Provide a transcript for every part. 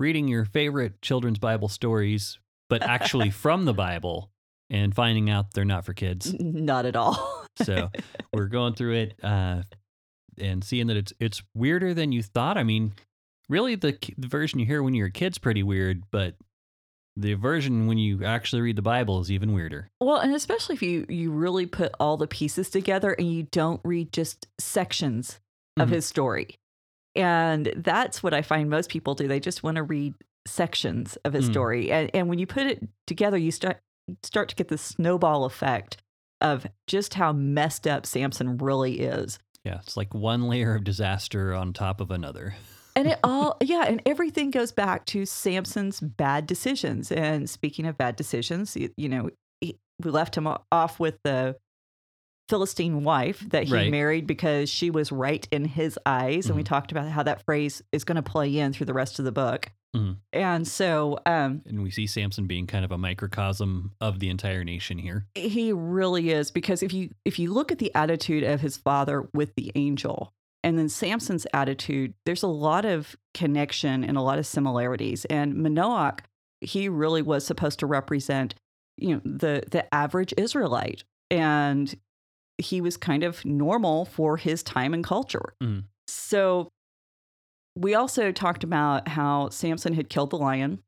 reading your favorite children's Bible stories, but actually from the Bible, and finding out they're not for kids. Not at all. So we're going through it and seeing that it's weirder than you thought. I mean, really the version you hear when you're a kid's pretty weird, but the version when you actually read the Bible is even weirder. Well, and especially if you really put all the pieces together and you don't read just sections of his story. And that's what I find most people do. They just want to read sections of his story. And when you put it together, you start to get the snowball effect of just how messed up Samson really is. Yeah, it's like one layer of disaster on top of another. And it all, yeah, and everything goes back to Samson's bad decisions. And speaking of bad decisions, we left him off with the Philistine wife that he married because she was right in his eyes. And we talked about how that phrase is going to play in through the rest of the book. And so... and we see Samson being kind of a microcosm of the entire nation here. He really is, because if you look at the attitude of his father with the angel and then Samson's attitude, there's a lot of connection and a lot of similarities. And Manoah, he really was supposed to represent, the average Israelite. And he was kind of normal for his time and culture. So we also talked about how Samson had killed the lion,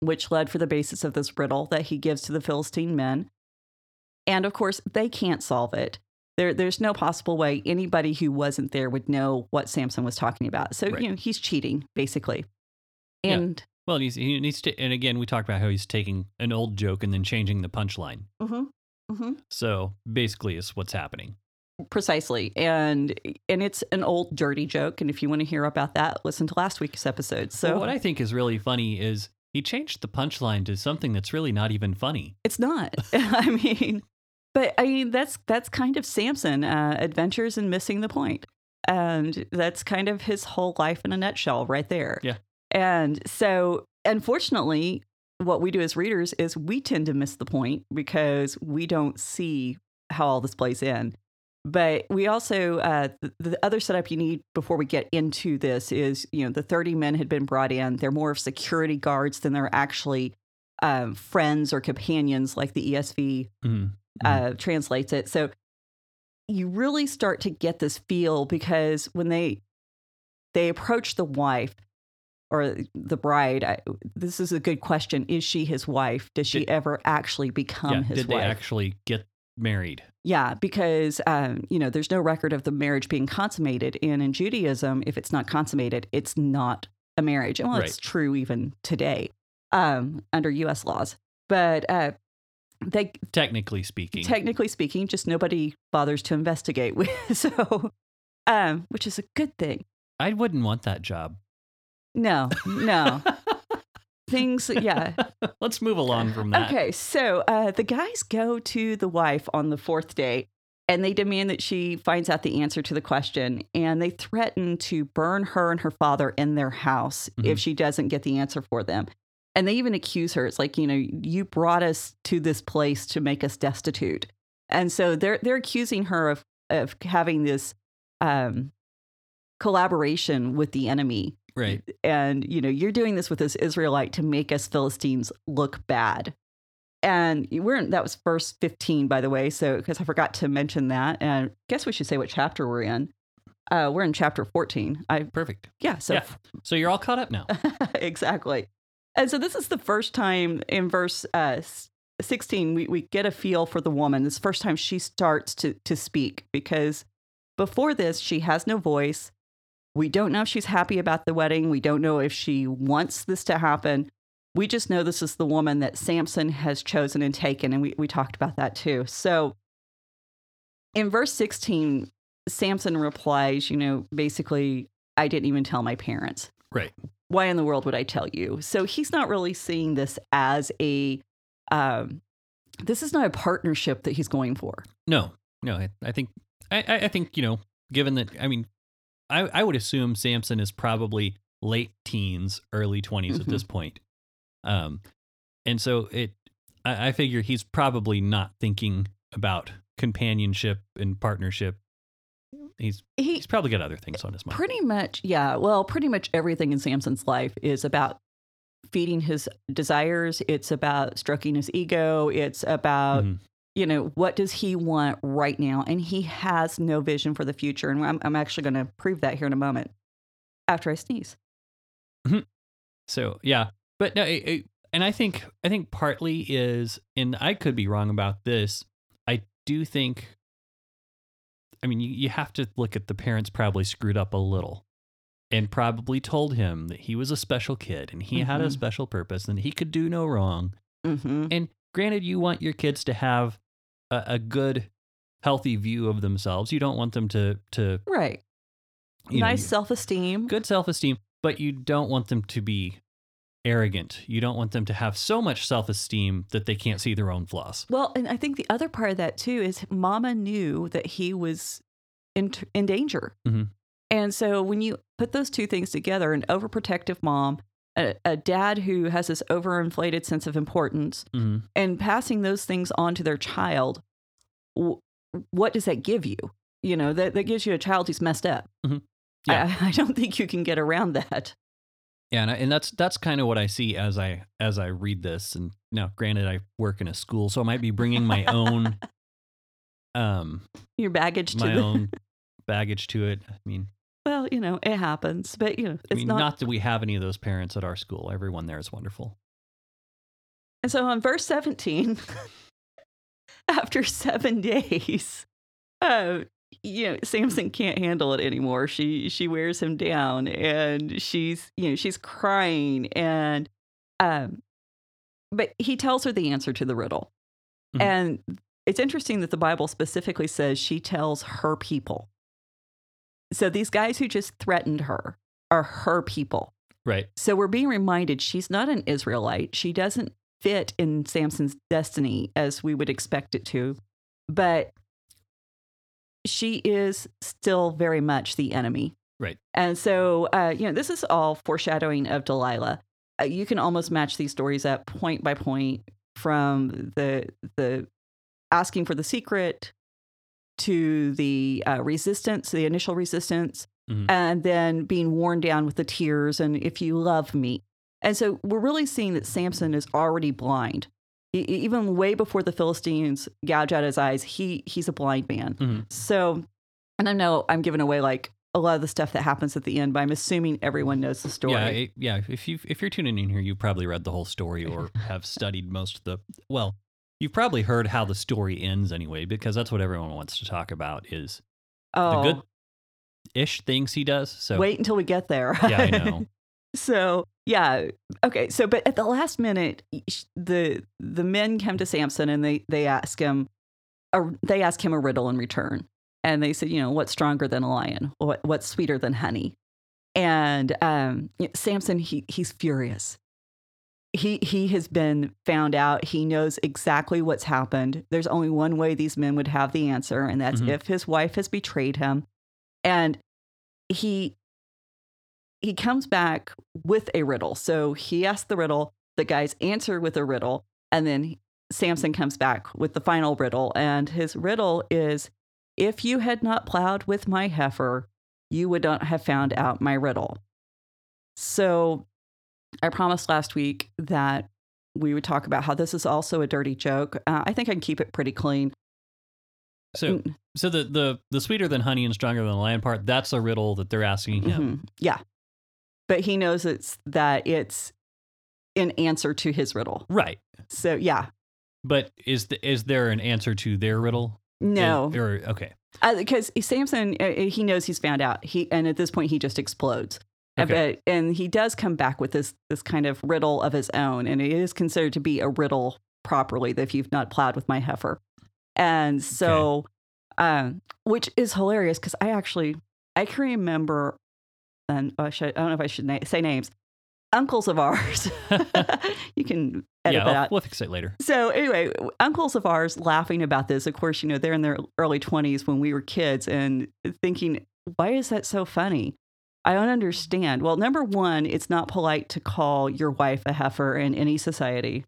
which led for the basis of this riddle that he gives to the Philistine men. And of course, they can't solve it. There's no possible way anybody who wasn't there would know what Samson was talking about. So, he's cheating, basically. And yeah. Well, he needs to, and again, we talked about how he's taking an old joke and then changing the punchline. So basically is what's happening. Precisely. And it's an old dirty joke. And if you want to hear about that, listen to last week's episode. So well, what I think is really funny is he changed the punchline to something that's really not even funny. It's not. But that's kind of Samson, adventures in missing the point. And that's kind of his whole life in a nutshell right there. Yeah. And so unfortunately, what we do as readers is we tend to miss the point because we don't see how all this plays in. But we also, the other setup you need before we get into this is, the 30 men had been brought in. They're more of security guards than they're actually friends or companions, like the ESV translates it. So you really start to get this feel, because when they approach the wife, or the bride, this is a good question. Is she his wife? Does she ever actually become his wife? Did they actually get married? Yeah, because, there's no record of the marriage being consummated. And in Judaism, if it's not consummated, it's not a marriage. And it's true even today under U.S. laws. But technically speaking, just nobody bothers to investigate. So, which is a good thing. I wouldn't want that job. No. Let's move along from that. Okay, so the guys go to the wife on the fourth day, and they demand that she finds out the answer to the question, and they threaten to burn her and her father in their house if she doesn't get the answer for them. And they even accuse her. It's like, you brought us to this place to make us destitute. And so they're accusing her of having this collaboration with the enemy. Right. And, you're doing this with this Israelite to make us Philistines look bad. And that was verse 15, by the way. So because I forgot to mention that. And I guess we should say what chapter we're in. We're in chapter 14. Perfect. Yeah. So so you're all caught up now. Exactly. And so this is the first time in verse 16, we get a feel for the woman. This is the first time she starts to speak, because before this, she has no voice. We don't know if she's happy about the wedding. We don't know if she wants this to happen. We just know this is the woman that Samson has chosen and taken. And we talked about that too. So in verse 16, Samson replies, basically, I didn't even tell my parents. Right. why in the world would I tell you? So he's not really seeing this as a, this is not a partnership that he's going for. No, I think, you know, given that, I mean, I would assume Samson is probably late teens, early 20s at this point. And so I figure he's probably not thinking about companionship and partnership. He's probably got other things on his mind. Pretty much, yeah. Well, pretty much everything in Samson's life is about feeding his desires. It's about stroking his ego. It's about, you know, what does he want right now? And he has no vision for the future. And I'm actually going to prove that here in a moment after I sneeze. So, yeah. But no, and I think partly is, and I could be wrong about this, I do think, I mean, you have to look at the parents probably screwed up a little and probably told him that he was a special kid and he had a special purpose and he could do no wrong. And granted, you want your kids to have a good, healthy view of themselves. You don't want them to right. Nice self-esteem. Good self-esteem, but you don't want them to be arrogant. You don't want them to have so much self-esteem that they can't see their own flaws. Well, and I think the other part of that too is Mama knew that he was in danger. And so when you put those two things together, an overprotective mom, a dad who has this overinflated sense of importance, and passing those things on to their child, what does that give you? You know, that gives you a child who's messed up. Yeah. I don't think you can get around that. Yeah, and that's kind of what I see as I read this. And now, granted, I work in a school, so I might be bringing my own baggage to it. I mean, well, you know, it happens, but you know, it's not that we have any of those parents at our school. Everyone there is wonderful. And so, on verse 17, after 7 days, you know, Samson can't handle it anymore. She wears him down, and she's crying, and but he tells her the answer to the riddle. And it's interesting that the Bible specifically says she tells her people. So these guys who just threatened her are her people. Right. So we're being reminded she's not an Israelite. She doesn't fit in Samson's destiny as we would expect it to, but she is still very much the enemy. Right. And so, you know, this is all foreshadowing of Delilah. You can almost match these stories up point by point, from the asking for the secret to the resistance, the initial resistance, and then being worn down with the tears and if you love me. And so we're really seeing that Samson is already blind. Even way before the Philistines gouge out his eyes, he's a blind man. So, and I know I'm giving away like a lot of the stuff that happens at the end, but I'm assuming everyone knows the story. Yeah, if you're tuning in here, you probably read the whole story or have studied most of the, well, you've probably heard how the story ends anyway, because that's what everyone wants to talk about is the good-ish things he does. So wait until we get there. Yeah, I know. So, yeah. Okay. So, but at the last minute, the men come to Samson and they ask him a riddle in return. And they said, you know, what's stronger than a lion? What's sweeter than honey? And Samson, he's furious. He has been found out. He knows exactly what's happened. There's only one way these men would have the answer, and that's if his wife has betrayed him. And he comes back with a riddle. So he asks the riddle, the guys answer with a riddle, and then Samson comes back with the final riddle. And his riddle is, if you had not plowed with my heifer, you would not have found out my riddle. So I promised last week that we would talk about how this is also a dirty joke. I think I can keep it pretty clean. So the sweeter than honey and stronger than the lion part, that's a riddle that they're asking him. Yeah. But he knows it's an answer to his riddle. Right. So, yeah. But is there an answer to their riddle? No. Okay. Because Samson, he knows he's found out. And at this point, he just explodes. Okay. And he does come back with this kind of riddle of his own. And it is considered to be a riddle properly, that if you've not plowed with my heifer. And so, which is hilarious because I can remember... And I don't know if I should say names, uncles of ours. You can edit that out. We'll fix it later. So anyway, uncles of ours laughing about this. Of course, you know, they're in their early 20s when we were kids and thinking, why is that so funny? I don't understand. Well, number one, it's not polite to call your wife a heifer in any society.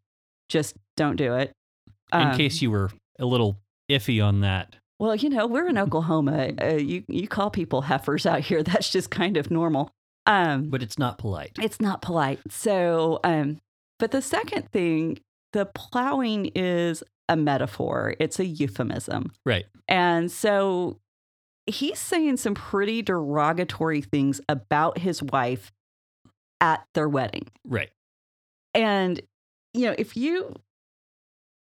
Just don't do it. In case you were a little iffy on that. Well, you know, we're in Oklahoma. You call people heifers out here. That's just kind of normal. But it's not polite. It's not polite. So, but the second thing, the plowing is a metaphor. It's a euphemism. Right. And so he's saying some pretty derogatory things about his wife at their wedding. Right. And, you know, if you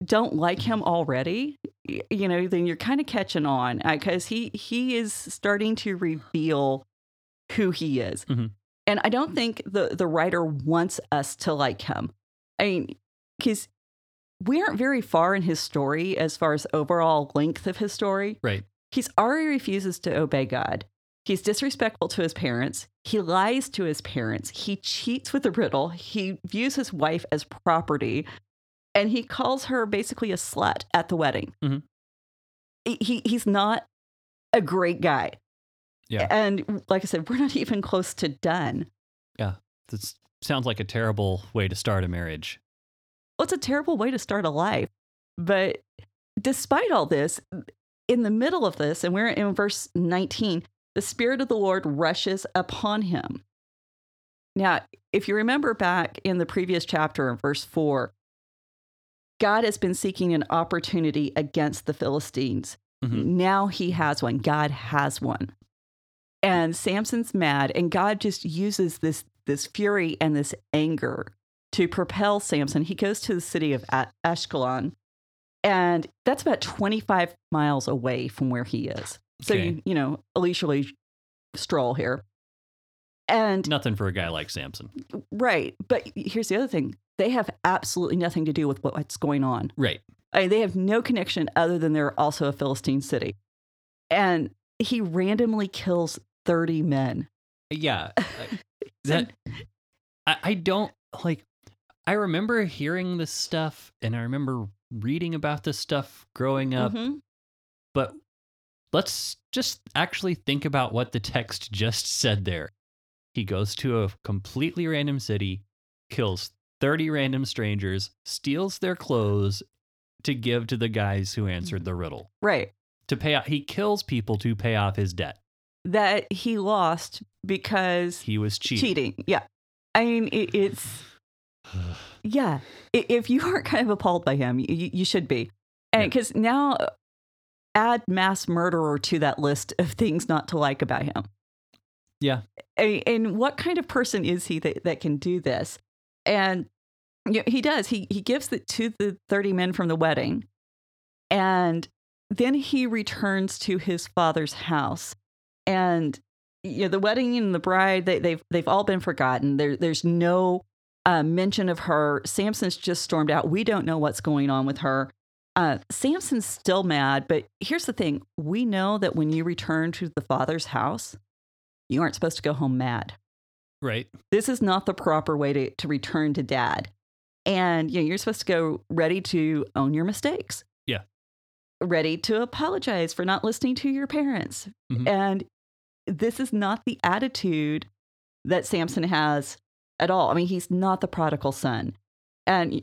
don't like him already, you know, then you're kind of catching on because he is starting to reveal who he is. Mm-hmm. And I don't think the writer wants us to like him. I mean, because we aren't very far in his story as far as overall length of his story. Right. He's already refuses to obey God. He's disrespectful to his parents. He lies to his parents. He cheats with a riddle. He views his wife as property. And he calls her basically a slut at the wedding. Mm-hmm. He's not a great guy. Yeah. And like I said, we're not even close to done. Yeah. This sounds like a terrible way to start a marriage. Well, it's a terrible way to start a life. But despite all this, in the middle of this, and we're in verse 19, the Spirit of the Lord rushes upon him. Now, if you remember back in the previous chapter in verse 4, God has been seeking an opportunity against the Philistines. Mm-hmm. Now he has one. God has one. And Samson's mad, and God just uses this fury and this anger to propel Samson. He goes to the city of Ashkelon, and that's about 25 miles away from where he is. So, okay. You know, a leisurely stroll here. And nothing for a guy like Samson. Right. But here's the other thing. They have absolutely nothing to do with what's going on. Right. I mean, they have no connection other than they're also a Philistine city. And he randomly kills 30 men. Yeah. I remember hearing this stuff and I remember reading about this stuff growing up. Mm-hmm. But let's just actually think about what the text just said there. He goes to a completely random city, kills 30 random strangers, steals their clothes to give to the guys who answered the riddle. Right. To pay off, he kills people to pay off his debt. That he lost because he was cheating. Yeah. I mean, it's, yeah. If you aren't kind of appalled by him, you should be. And because now add mass murderer to that list of things not to like about him. Yeah. And what kind of person is he that can do this? And you know, he does. He gives it to the 30 men from the wedding. And then he returns to his father's house. And you know, the wedding and the bride, they've all been forgotten. There's no mention of her. Samson's just stormed out. We don't know what's going on with her. Samson's still mad. But here's the thing. We know that when you return to the father's house, you aren't supposed to go home mad. Right. This is not the proper way to return to dad. And you know, you're supposed to go ready to own your mistakes. Yeah. Ready to apologize for not listening to your parents. Mm-hmm. And this is not the attitude that Samson has at all. I mean, he's not the prodigal son. And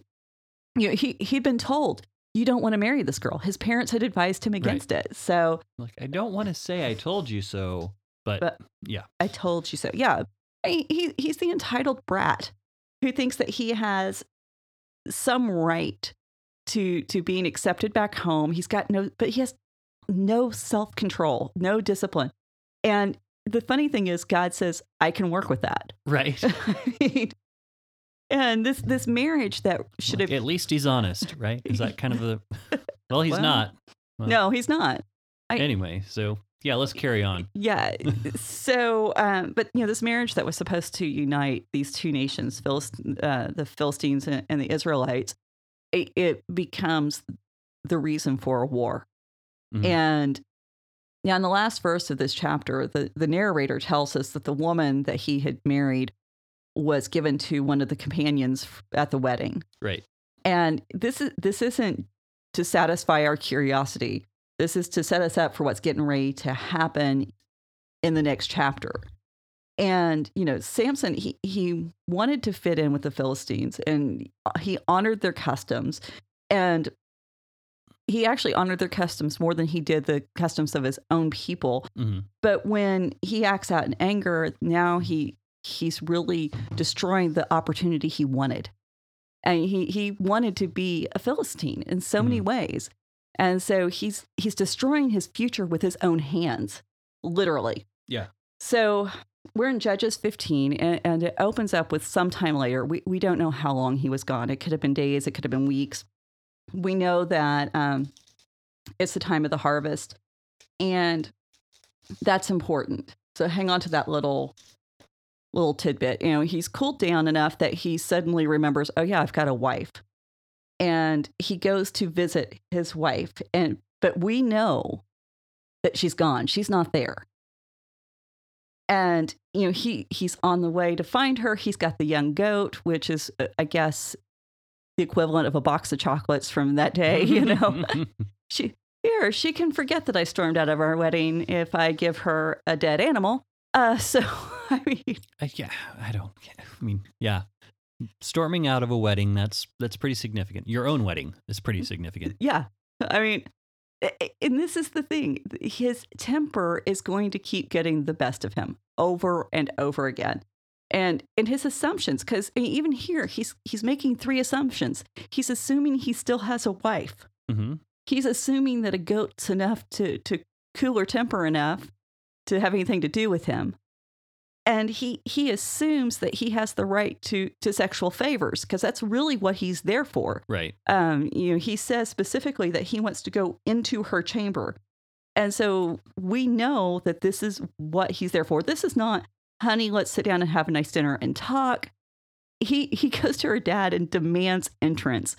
you know, he'd been told, you don't want to marry this girl. His parents had advised him against it. So like, I don't want to say I told you so. But yeah, I told you so. Yeah, he's the entitled brat who thinks that he has some right to being accepted back home. He has no self-control, no discipline. And the funny thing is, God says, I can work with that. Right. I mean, and this marriage that should have, at least he's honest, right? Is that kind of the? Well, he's not. Well, no, he's not. Anyway, so. Yeah, let's carry on. Yeah. So, but, you know, this marriage that was supposed to unite these two nations, the Philistines and the Israelites, it becomes the reason for a war. Mm-hmm. And now in the last verse of this chapter, the narrator tells us that the woman that he had married was given to one of the companions at the wedding. Right. And this isn't to satisfy our curiosity. This is to set us up for what's getting ready to happen in the next chapter. And, you know, Samson, he wanted to fit in with the Philistines, and he honored their customs. And he actually honored their customs more than he did the customs of his own people. Mm-hmm. But when he acts out in anger, now he's really destroying the opportunity he wanted. And he wanted to be a Philistine in so many ways. And so he's destroying his future with his own hands, literally. Yeah. So we're in Judges 15, and it opens up with sometime later. We don't know how long he was gone. It could have been days. It could have been weeks. We know that it's the time of the harvest, and that's important. So hang on to that little tidbit. You know, he's cooled down enough that he suddenly remembers, oh yeah, I've got a wife. And he goes to visit his wife, but we know that she's gone. She's not there. And, you know, he's on the way to find her. He's got the young goat, which is, I guess, the equivalent of a box of chocolates from that day, you know. She can forget that I stormed out of our wedding if I give her a dead animal. So, I mean. Yeah. Storming out of a wedding, that's pretty significant. Your own wedding is pretty significant. Yeah. I mean, and this is the thing. His temper is going to keep getting the best of him over and over again. And his assumptions, because even here, he's making three assumptions. He's assuming he still has a wife. Mm-hmm. He's assuming that a goat's enough to cool her temper enough to have anything to do with him. And he assumes that he has the right to sexual favors, because that's really what he's there for. Right. You know, he says specifically that he wants to go into her chamber. And so we know that this is what he's there for. This is not, honey, let's sit down and have a nice dinner and talk. He goes to her dad and demands entrance.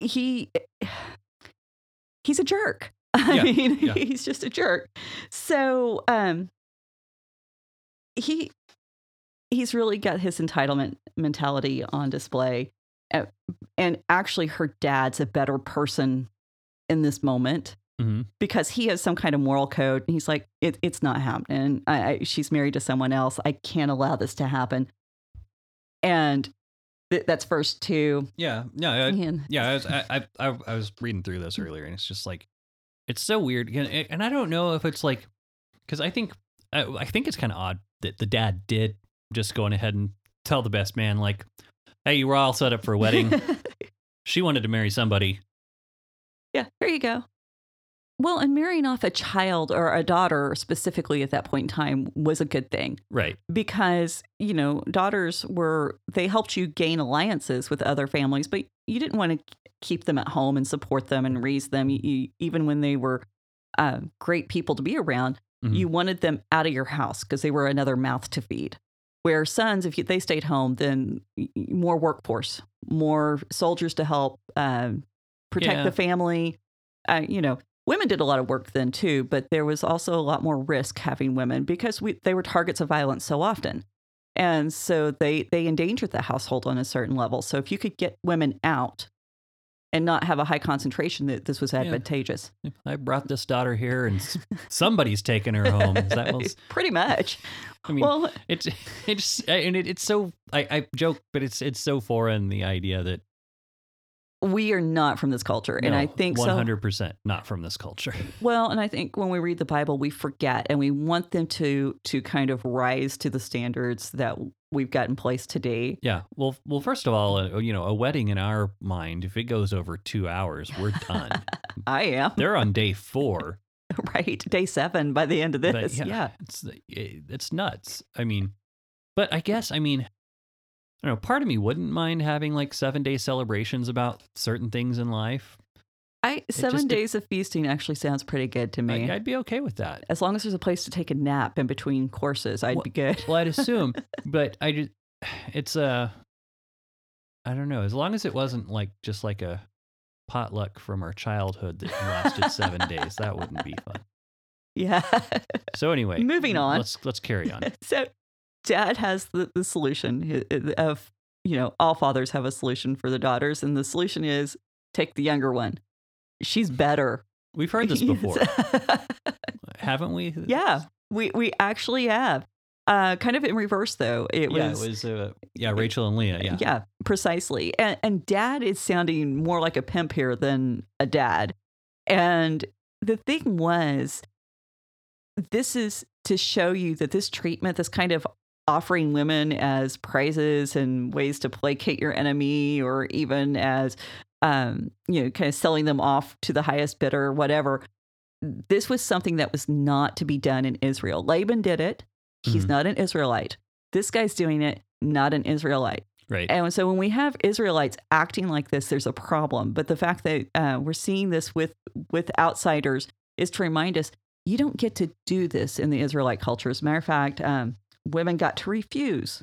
He's a jerk. I mean, he's just a jerk. So, he's really got his entitlement mentality on display. And actually, her dad's a better person in this moment, mm-hmm. because he has some kind of moral code. And he's like, it's not happening. She's married to someone else. I can't allow this to happen. And that's verse 2. Yeah. No. I was reading through this earlier, and it's just like, it's so weird. And I don't know if it's like, because I think it's kind of odd that the dad did just go on ahead and tell the best man, like, hey, you were all set up for a wedding. She wanted to marry somebody. Yeah, here you go. Well, and marrying off a child or a daughter specifically at that point in time was a good thing. Right. Because, you know, daughters they helped you gain alliances with other families, but you didn't want to keep them at home and support them and raise them, even when they were great people to be around. You wanted them out of your house because they were another mouth to feed. Where sons, if they stayed home, then more workforce, more soldiers to help protect the family. You know, women did a lot of work then too, but there was also a lot more risk having women because they were targets of violence so often. And so they endangered the household on a certain level. So if you could get women out and not have a high concentration, that this was advantageous. Yeah. I brought this daughter here, and somebody's taking her home. Is that pretty much? I mean, well, it's so I joke, but it's so foreign, the idea that we are not from this culture, and I think 100% not from this culture. Well, and I think when we read the Bible, we forget, and we want them to kind of rise to the standards that we've got in place today. Yeah. Well, first of all, you know, a wedding in our mind, if it goes over 2 hours, we're done. I am. They're on day 4. Right. Day 7 by the end of this. But yeah. It's nuts. I mean, but I guess, I don't know, part of me wouldn't mind having like 7-day celebrations about certain things in life. 7 days of feasting actually sounds pretty good to me. I'd be okay with that. As long as there's a place to take a nap in between courses, I'd be good. Well, I'd assume, but I don't know. As long as it wasn't like just like a potluck from our childhood that lasted 7 days, that wouldn't be fun. Yeah. So anyway, moving on. Let's carry on. So dad has the solution of, you know, all fathers have a solution for the daughters. And the solution is take the younger one. She's better. We've heard this before. Haven't we? Yeah, we actually have. Kind of in reverse, though. It was Rachel and Leah. Yeah. Yeah, precisely. And dad is sounding more like a pimp here than a dad. And the thing was, this is to show you that this treatment, this kind of offering women as prizes and ways to placate your enemy, or even as, kind of selling them off to the highest bidder, whatever. This was something that was not to be done in Israel. Laban did it. He's mm-hmm. not an Israelite. This guy's doing it, not an Israelite. Right. And so when we have Israelites acting like this, there's a problem. But the fact that we're seeing this with outsiders is to remind us, you don't get to do this in the Israelite culture. As a matter of fact, women got to refuse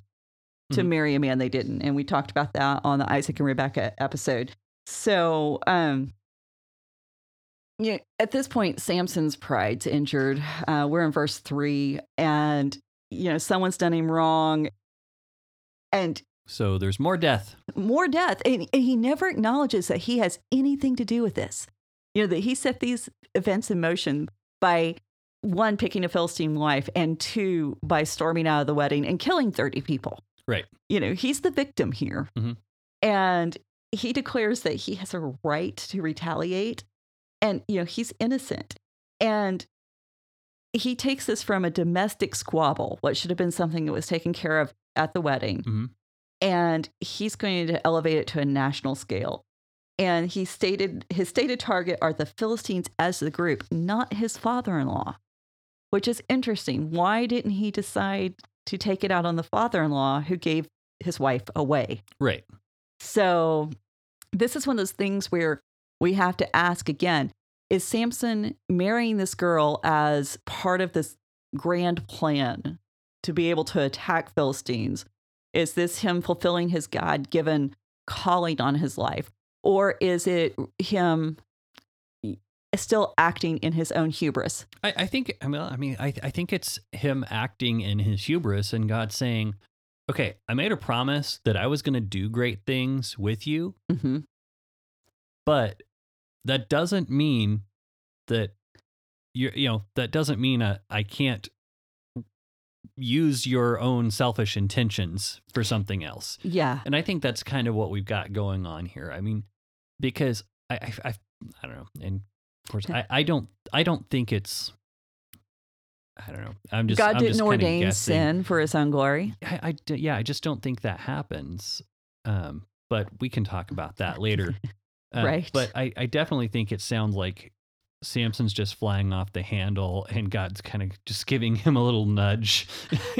to marry a man they didn't. And we talked about that on the Isaac and Rebecca episode. So at this point, Samson's pride's injured. We're in verse 3, and, someone's done him wrong. And so there's more death. More death. And he never acknowledges that he has anything to do with this. That he set these events in motion by, one, picking a Philistine wife, and two, by storming out of the wedding and killing 30 people. Right. He's the victim here. Mm-hmm. And he declares that he has a right to retaliate. And, he's innocent. And he takes this from a domestic squabble, what should have been something that was taken care of at the wedding. Mm-hmm. And he's going to elevate it to a national scale. And his stated target are the Philistines as the group, not his father-in-law, which is interesting. Why didn't he decide to take it out on the father-in-law who gave his wife away? Right. So this is one of those things where we have to ask again, is Samson marrying this girl as part of this grand plan to be able to attack Philistines? Is this him fulfilling his God-given calling on his life? Or is it him still acting in his own hubris? I think it's him acting in his hubris and God saying, okay, I made a promise that I was going to do great things with you, mm-hmm. but that doesn't mean that I can't use your own selfish intentions for something else. Yeah. And I think that's kind of what we've got going on here. I mean, because I don't know. And of course I don't think it's I'm just, God didn't ordain sin for his own glory. I just don't think that happens. But we can talk about that later. Right. But I definitely think it sounds like Samson's just flying off the handle and God's kind of just giving him a little nudge.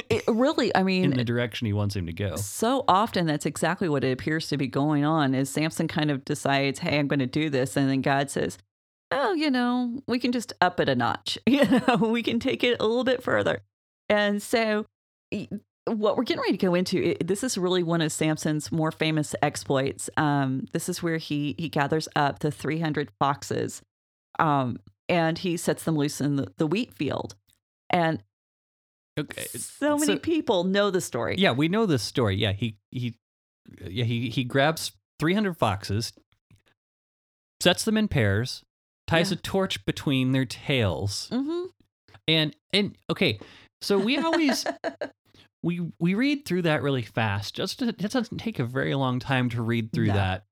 It really, in the direction he wants him to go. So often that's exactly what it appears to be going on is Samson kind of decides, hey, I'm going to do this. And then God says, oh, we can just up it a notch. We can take it a little bit further. And so what we're getting ready to go into, this is really one of Samson's more famous exploits. This is where he gathers up the 300 foxes. And he sets them loose in the wheat field. And okay. So many people know the story. Yeah, we know this story. Yeah, he grabs 300 foxes, sets them in pairs, ties a torch between their tails. Mm-hmm. And okay, so we always we read through that really fast. It doesn't take a very long time to read through that.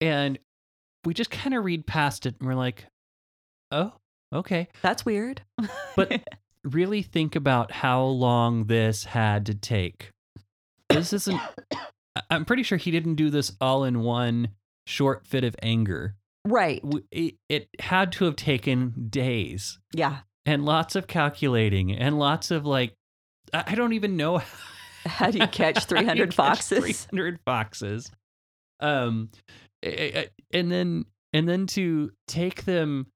And we just kind of read past it and we're like, oh, okay. That's weird. But really think about how long this had to take. This isn't, I'm pretty sure he didn't do this all in one short fit of anger. Right. It had to have taken days. Yeah. And lots of calculating and lots of I don't even know. How do you catch 300 foxes? 300 foxes. And then to take them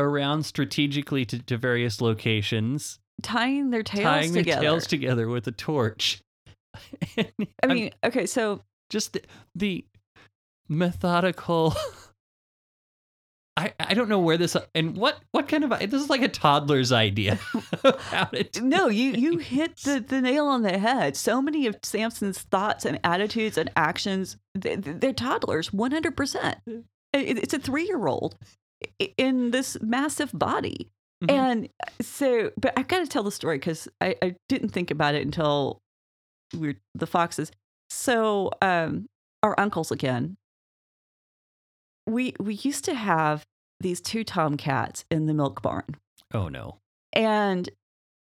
around strategically to various locations, tying their tails together with a torch. So just the methodical I don't know where this, and what kind of, this is like a toddler's idea about it. No, you hit the nail on the head. So many of Samson's thoughts and attitudes and actions, they're toddlers, 100%. It's a 3-year-old in this massive body. Mm-hmm. And so, but I've got to tell the story because I didn't think about it until the foxes. So our uncles again. We used to have these 2 tomcats in the milk barn. Oh, no. And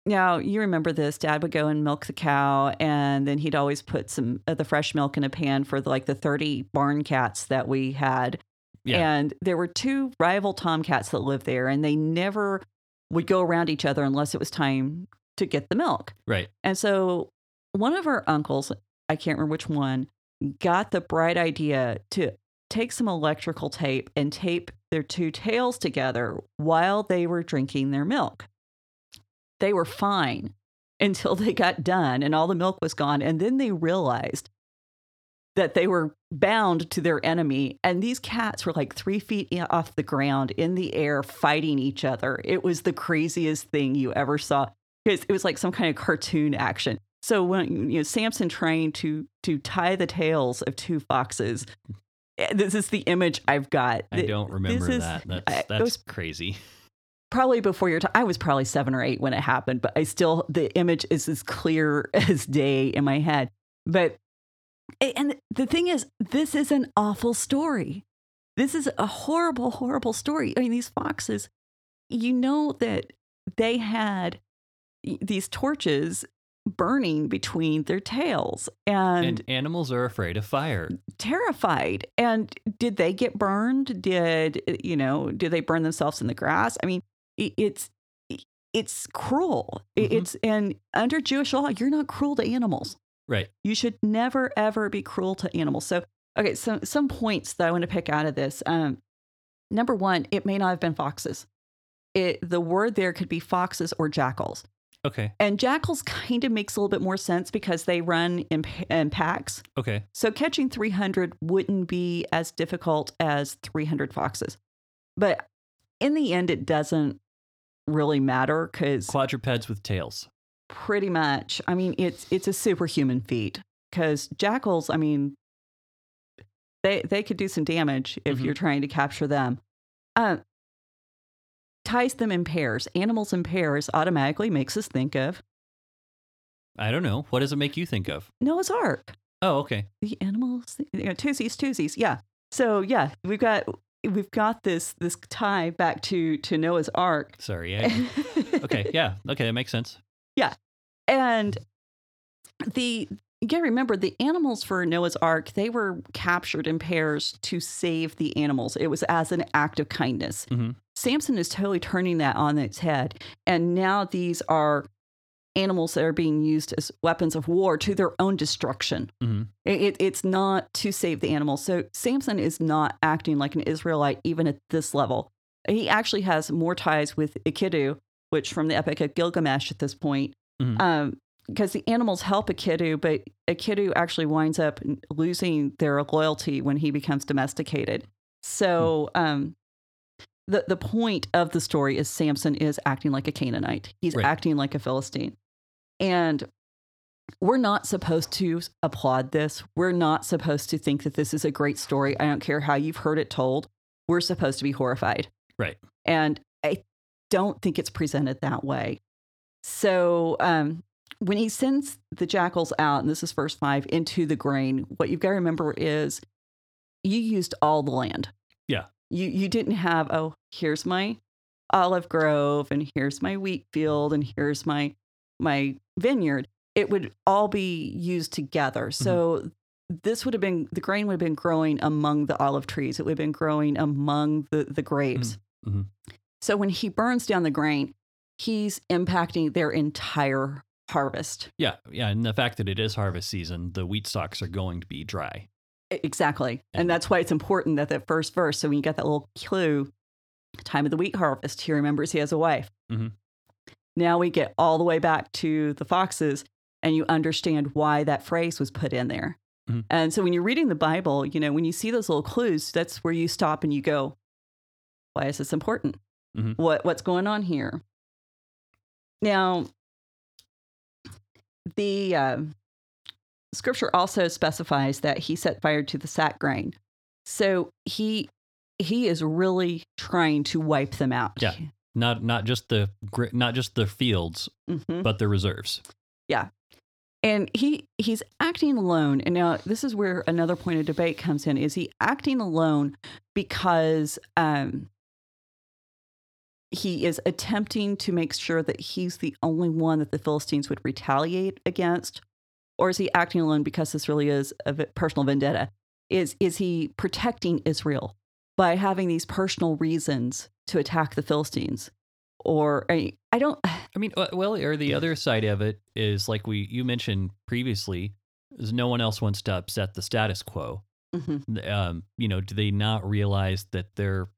now you remember this. Dad would go and milk the cow, and then he'd always put some of the fresh milk in a pan for the 30 barn cats that we had. Yeah. And there were 2 rival tomcats that lived there, and they never would go around each other unless it was time to get the milk. Right. And so one of our uncles, I can't remember which one, got the bright idea to take some electrical tape and tape their 2 tails together while they were drinking their milk. They were fine until they got done and all the milk was gone. And then they realized that they were bound to their enemy. And these cats were 3 feet off the ground in the air fighting each other. It was the craziest thing you ever saw. It was like some kind of cartoon action. So when Samson trying to tie the tails of 2 foxes. This is the image I've got. I don't remember that. That's crazy. Probably before your time. I was probably 7 or 8 when it happened, but the image is as clear as day in my head. But, and the thing is, this is an awful story. This is a horrible, horrible story. I mean, these foxes, that they had these torches burning between their tails, and animals are afraid of fire, terrified. And did they get burned? Did they burn themselves in the grass? I mean, it's cruel. Mm-hmm. And under Jewish law, you're not cruel to animals, right? You should never, ever be cruel to animals. So, okay. So some points that I want to pick out of this. Number one, it may not have been foxes. The word there could be foxes or jackals. Okay. And jackals kind of makes a little bit more sense because they run in packs. Okay. So catching 300 wouldn't be as difficult as 300 foxes. But in the end, it doesn't really matter because... Quadrupeds with tails. Pretty much. I mean, it's a superhuman feat because jackals, I mean, they could do some damage if you're trying to capture them. Ties them in pairs. Animals in pairs automatically makes us think of... I don't know. What does it make you think of? Noah's Ark. Oh, okay. The animals, twosies. Yeah. So yeah, we've got this tie back to Noah's Ark. Sorry. Okay. Yeah. Okay, that makes sense. Yeah, and you gotta remember the animals for Noah's Ark. They were captured in pairs to save the animals. It was as an act of kindness. Mm-hmm. Samson is totally turning that on its head. And now these are animals that are being used as weapons of war to their own destruction. Mm-hmm. It's not to save the animals. So Samson is not acting like an Israelite, even at this level. He actually has more ties with Ikidu, which from the Epic of Gilgamesh at this point, because the animals help Ikidu, but Ikidu actually winds up losing their loyalty when he becomes domesticated. So, The point of the story is Samson is acting like a Canaanite. He's acting like a Philistine. And we're not supposed to applaud this. We're not supposed to think that this is a great story. I don't care how you've heard it told. We're supposed to be horrified. Right. And I don't think it's presented that way. So when he sends the jackals out, and this is verse 5, into the grain, what you've got to remember is you used all the land. Yeah. You didn't have, here's my olive grove and here's my wheat field and here's my vineyard. It would all be used together. So this would have been, the grain would have been growing among the olive trees. It would have been growing among the grapes. Mm-hmm. So when he burns down the grain, he's impacting their entire harvest. Yeah. Yeah. And the fact that it is harvest season, the wheat stalks are going to be dry. Exactly. And that's why it's important that the first verse, so when you got that little clue, time of the wheat harvest, he remembers he has a wife. Mm-hmm. Now we get all the way back to the foxes, and you understand why that phrase was put in there. Mm-hmm. And so when you're reading the Bible, when you see those little clues, that's where you stop and you go, Why is this important? Mm-hmm. What's going on here? Now, the scripture also specifies that he set fire to the sack grain. So he is really trying to wipe them out. Yeah, not just the fields, mm-hmm. but the reserves. Yeah, and he's acting alone. And now this is where another point of debate comes in: is he acting alone because he is attempting to make sure that he's the only one that the Philistines would retaliate against? Or is he acting alone because this really is a personal vendetta? Is he protecting Israel by having these personal reasons to attack the Philistines? Or I don't... I mean, well, or the other side of it is, like you mentioned previously, is no one else wants to upset the status quo. Mm-hmm. Do they not realize that they're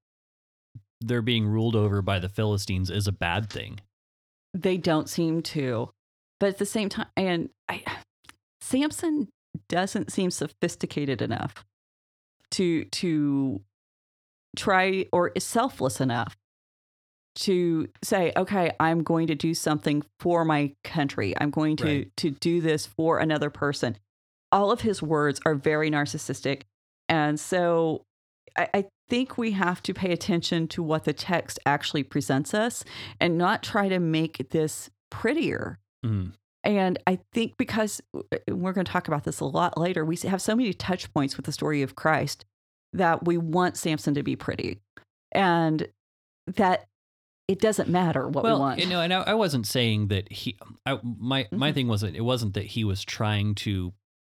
being ruled over by the Philistines is a bad thing? They don't seem to, but at the same time, and Samson doesn't seem sophisticated enough to try, or is selfless enough to say, okay, I'm going to do something for my country. I'm going to, right. to do this for another person. All of his words are very narcissistic. And so I think we have to pay attention to what the text actually presents us and not try to make this prettier. Mm. And I think because we're going to talk about this a lot later, we have so many touch points with the story of Christ that we want Samson to be pretty, and that it doesn't matter what we want. And I wasn't saying that my thing wasn't, it wasn't that he was trying to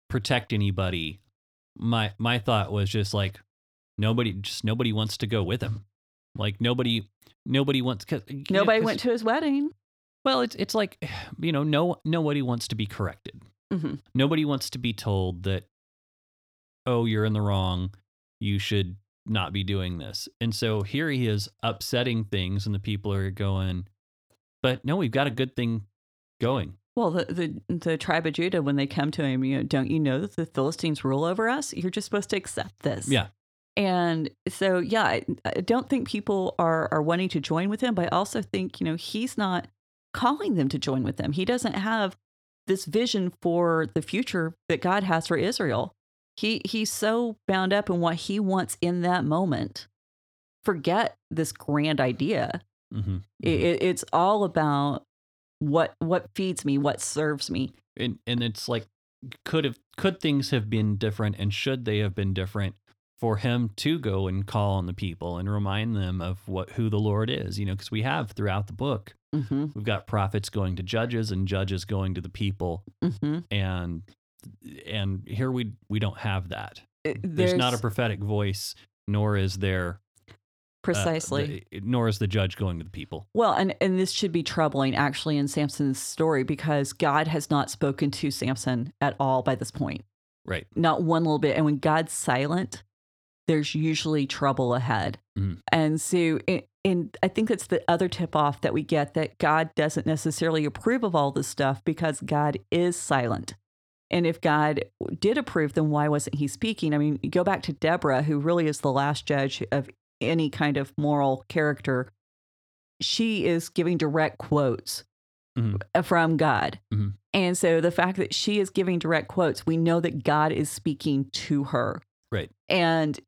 protect anybody. My thought was just like, nobody wants to go with him. Like nobody wants. Nobody went to his wedding. Well, it's like, nobody wants to be corrected. Mm-hmm. Nobody wants to be told that, oh, you're in the wrong. You should not be doing this. And so here he is upsetting things, and the people are going, but no, we've got a good thing going. Well, the tribe of Judah, when they come to him, don't you know that the Philistines rule over us? You're just supposed to accept this. Yeah. And so, yeah, I don't think people are wanting to join with him, but I also think, he's not calling them to join with him. He doesn't have this vision for the future that God has for Israel. He's so bound up in what he wants in that moment. Forget this grand idea. Mm-hmm. It's all about what feeds me, what serves me. And it's like, could things have been different, and should they have been different? For him to go and call on the people and remind them of who the Lord is, because we have throughout the book, mm-hmm. we've got prophets going to judges and judges going to the people. Mm-hmm. And here we don't have that. There's not a prophetic voice, nor is there. Precisely. Nor is the judge going to the people. Well, and this should be troubling actually in Samson's story, because God has not spoken to Samson at all by this point. Right. Not one little bit. And when God's silent, there's usually trouble ahead. Mm. And so, and I think that's the other tip off that we get, that God doesn't necessarily approve of all this stuff because God is silent. And if God did approve, then why wasn't he speaking? I mean, you go back to Deborah, who really is the last judge of any kind of moral character. She is giving direct quotes mm-hmm. from God. Mm-hmm. And so the fact that she is giving direct quotes, we know that God is speaking to her. Right. And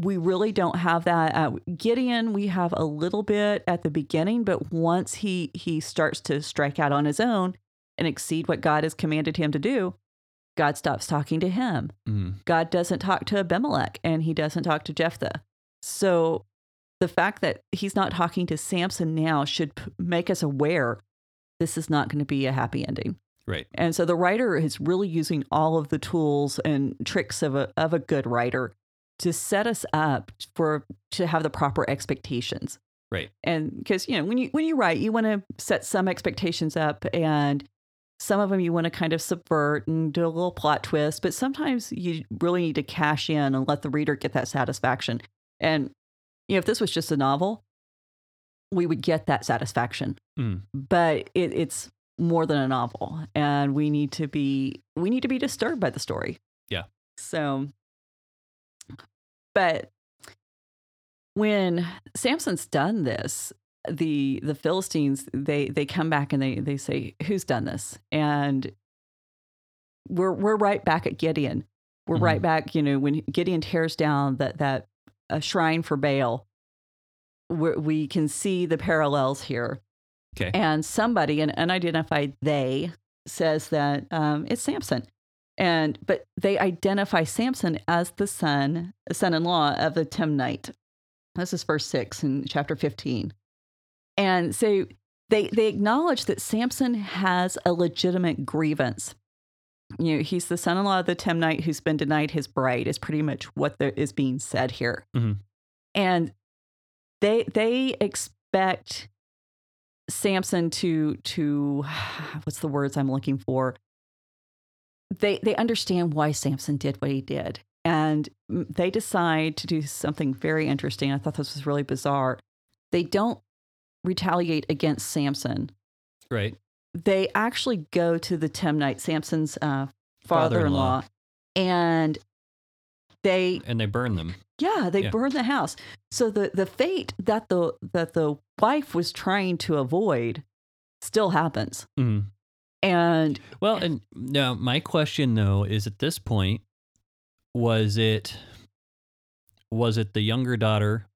we really don't have that. Gideon, we have a little bit at the beginning, but once he starts to strike out on his own and exceed what God has commanded him to do, God stops talking to him. Mm. God doesn't talk to Abimelech, and he doesn't talk to Jephthah. So the fact that he's not talking to Samson now should make us aware this is not going to be a happy ending. Right. And so the writer is really using all of the tools and tricks of a good writer to set us up to have the proper expectations. Right. And because, when you write, you want to set some expectations up, and some of them you want to kind of subvert and do a little plot twist. But sometimes you really need to cash in and let the reader get that satisfaction. And, if this was just a novel, we would get that satisfaction. Mm. But it's more than a novel, and we need to be disturbed by the story. Yeah. So, but when Samson's done this, the Philistines, they come back and they say, who's done this? And we're right back at Gideon. We're mm-hmm. right back, you know, when Gideon tears down that shrine for Baal, we can see the parallels here. Okay. And somebody, an unidentified they, says that it's Samson. But they identify Samson as the son-in-law of the Timnite. This is verse 6 in chapter 15. And so they acknowledge that Samson has a legitimate grievance. You know, he's the son-in-law of the Timnite who's been denied his bride is pretty much what is being said here. Mm-hmm. And they expect Samson to what's the words I'm looking for? They understand why Samson did what he did. And they decide to do something very interesting. I thought this was really bizarre. They don't retaliate against Samson. Right. They actually go to the Timnite, Samson's father-in-law, and they burn them. Yeah, they burn the house. So the fate that the wife was trying to avoid still happens. Mm-hmm. And well, and now my question though is, at this point, was it the younger daughter,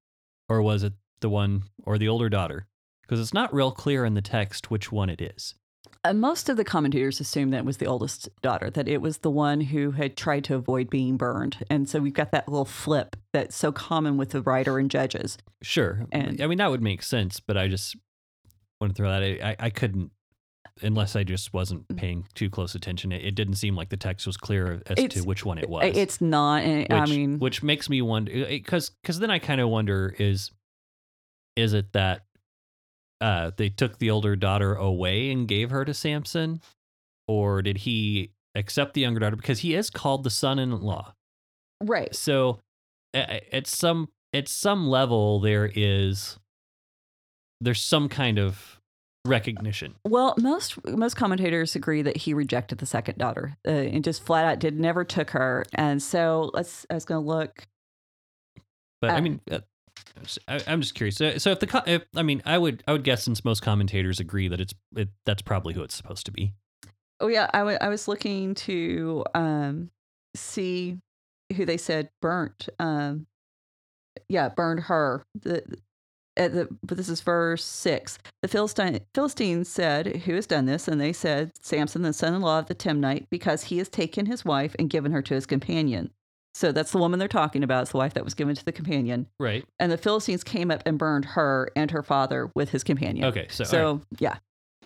or was it the one or the older daughter? Because it's not real clear in the text which one it is. Most of the commentators assume that it was the oldest daughter, that it was the one who had tried to avoid being burned. And so we've got that little flip that's so common with the writer and judges. Sure. And I mean, that would make sense, but I just want to throw that out. I couldn't, unless I just wasn't paying too close attention. It didn't seem like the text was clear as to which one it was. It's not. Which makes me wonder, because then I kind of wonder, is it that they took the older daughter away and gave her to Samson, or did he accept the younger daughter? Because he is called the son-in-law, right? So at some level, there's some kind of recognition. Well, most commentators agree that he rejected the second daughter and just flat out never took her. And so I was going to look, but I mean. I'm just curious. So I would guess, since most commentators agree that that's probably who it's supposed to be. Oh yeah, I was looking to see who they said burnt. Burned her. But this is verse 6. The Philistines said, "Who has done this?" And they said, "Samson, the son-in-law of the Timnite, because he has taken his wife and given her to his companion." So that's the woman they're talking about. It's the wife that was given to the companion. Right. And the Philistines came up and burned her and her father with his companion. Okay. So right. Yeah.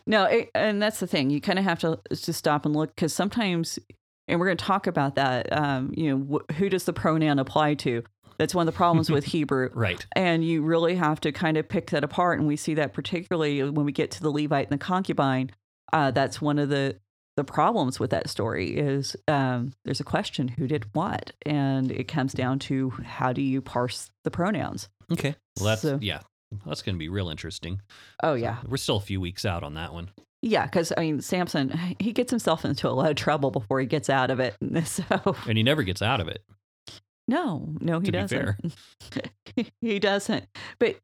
No, and that's the thing. You kind of have to just stop and look, because sometimes, and we're going to talk about that, who does the pronoun apply to? That's one of the problems with Hebrew. Right. And you really have to kind of pick that apart. And we see that particularly when we get to the Levite and the concubine. That's one of the problems with that story is there's a question, who did what? And it comes down to, how do you parse the pronouns? Okay. Well, that's going to be real interesting. Oh, yeah. We're still a few weeks out on that one. Yeah, because, I mean, Samson, he gets himself into a lot of trouble before he gets out of it. And he never gets out of it. No, he doesn't. To be fair. He doesn't. But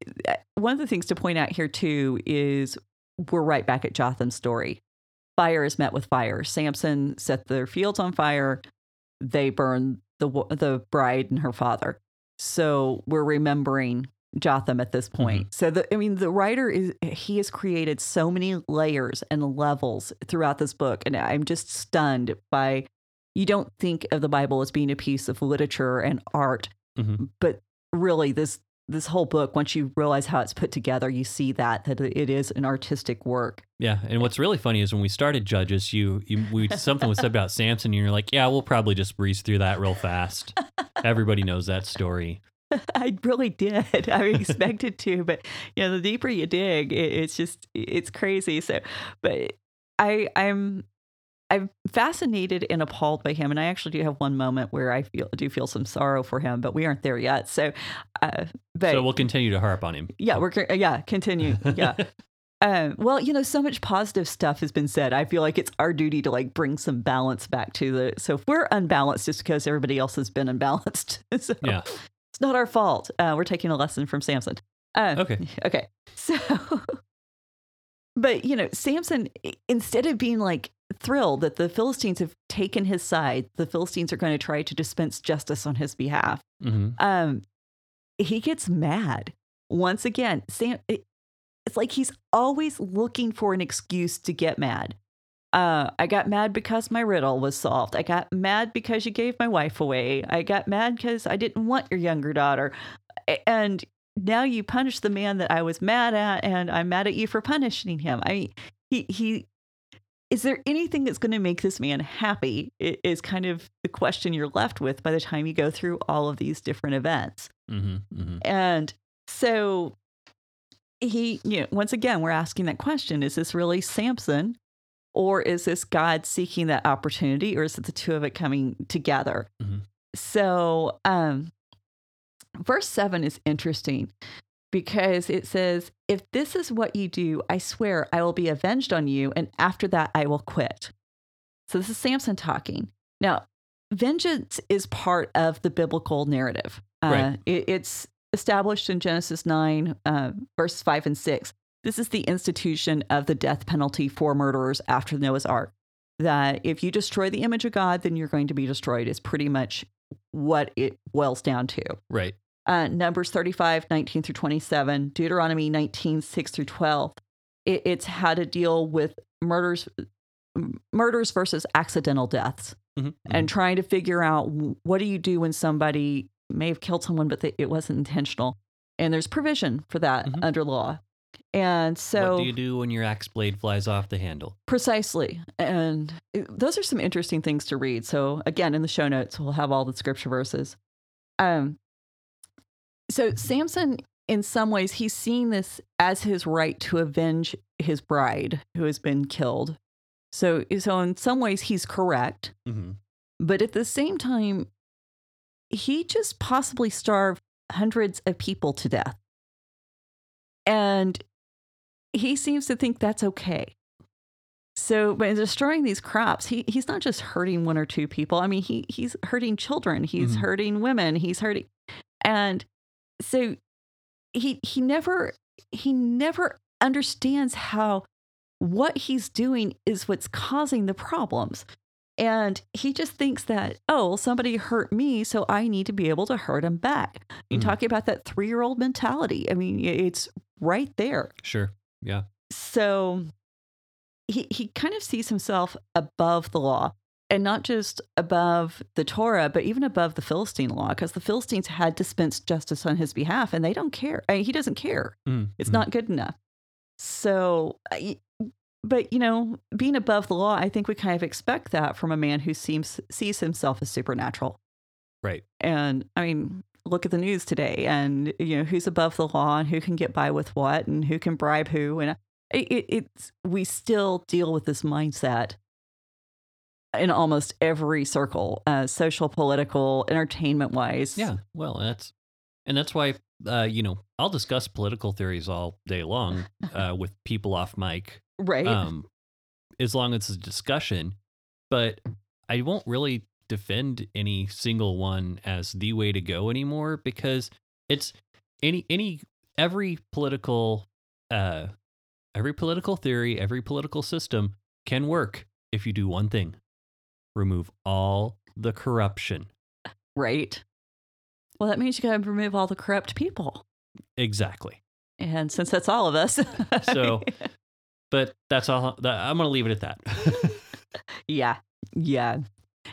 one of the things to point out here, too, is we're right back at Jotham's story. Fire is met with fire. Samson set their fields on fire. They burned the bride and her father. So we're remembering Jotham at this point. Mm-hmm. So the writer has created so many layers and levels throughout this book, and I'm just stunned by. You don't think of the Bible as being a piece of literature and art, mm-hmm. but really this whole book, once you realize how it's put together, you see that it is an artistic work. Yeah, and what's really funny is when we started Judges, something was said about Samson, and you're like, yeah, we'll probably just breeze through that real fast. Everybody knows that story. I really did. I expected to, but the deeper you dig, it's crazy. So, but I'm fascinated and appalled by him, and I actually do have one moment where I do feel some sorrow for him, but we aren't there yet. So, so we'll continue to harp on him. Yeah, continue. Yeah. Well, so much positive stuff has been said. I feel like it's our duty to bring some balance back to so if we're unbalanced, it's because everybody else has been unbalanced. So, yeah. It's not our fault. We're taking a lesson from Samson. Okay. So, but you know, Samson, instead of being like thrilled that the Philistines have taken his side, the Philistines are going to try to dispense justice on his behalf. Mm-hmm. He gets mad once again. It's like he's always looking for an excuse to get mad. I got mad because my riddle was solved. I got mad because you gave my wife away. I got mad because I didn't want your younger daughter. And now you punish the man that I was mad at, and I'm mad at you for punishing him. I mean, he is there anything that's going to make this man happy is kind of the question you're left with by the time you go through all of these different events. Mm-hmm, mm-hmm. And so he, you know, once again, we're asking that question, is this really Samson? Or is this God seeking that opportunity, or is it the two of it coming together? Mm-hmm. So verse 7 is interesting because it says, if this is what you do, I swear I will be avenged on you, and after that I will quit. So this is Samson talking. Now, vengeance is part of the biblical narrative. Right. It's established in Genesis 9, verses 5 and 6. This is the institution of the death penalty for murderers after Noah's Ark, that if you destroy the image of God, then you're going to be destroyed is pretty much what it boils down to. Right. Numbers 35, 19 through 27, Deuteronomy 19, 6 through 12. It's how to deal with murders versus accidental deaths, mm-hmm. and trying to figure out what do you do when somebody may have killed someone, but it wasn't intentional. And there's provision for that mm-hmm. under law. And so, what do you do when your axe blade flies off the handle? Precisely. And those are some interesting things to read. So again, in the show notes, we'll have all the scripture verses. So Samson, in some ways, he's seeing this as his right to avenge his bride who has been killed. So in some ways, he's correct. Mm-hmm. But at the same time, he just possibly starved hundreds of people to death. And he seems to think that's okay. So by destroying these crops, he's not just hurting one or two people. I mean, he's hurting children. He's mm-hmm. hurting women. He's hurting. And so he never understands how what he's doing is what's causing the problems. And he just thinks that, oh, well, somebody hurt me, so I need to be able to hurt him back. You're talking about that 3-year-old mentality. I mean, it's right there. Sure. Yeah. So he kind of sees himself above the law, and not just above the Torah, but even above the Philistine law, because the Philistines had dispensed justice on his behalf, and they don't care. I mean, he doesn't care. Mm. It's not good enough. So... But, you know, being above the law, I think we kind of expect that from a man who sees himself as supernatural. Right. And, I mean, look at the news today and, you know, who's above the law and who can get by with what and who can bribe who. And we still deal with this mindset in almost every circle, social, political, entertainment-wise. Yeah, well, that's why, you know, I'll discuss political theories all day long with people off mic. Right. As long as it's a discussion, but I won't really defend any single one as the way to go anymore, because it's every political theory, every political system can work if you do one thing: remove all the corruption. Right. Well, that means you got to remove all the corrupt people. Exactly. And since that's all of us, so. But that's all. I'm going to leave it at that. Yeah.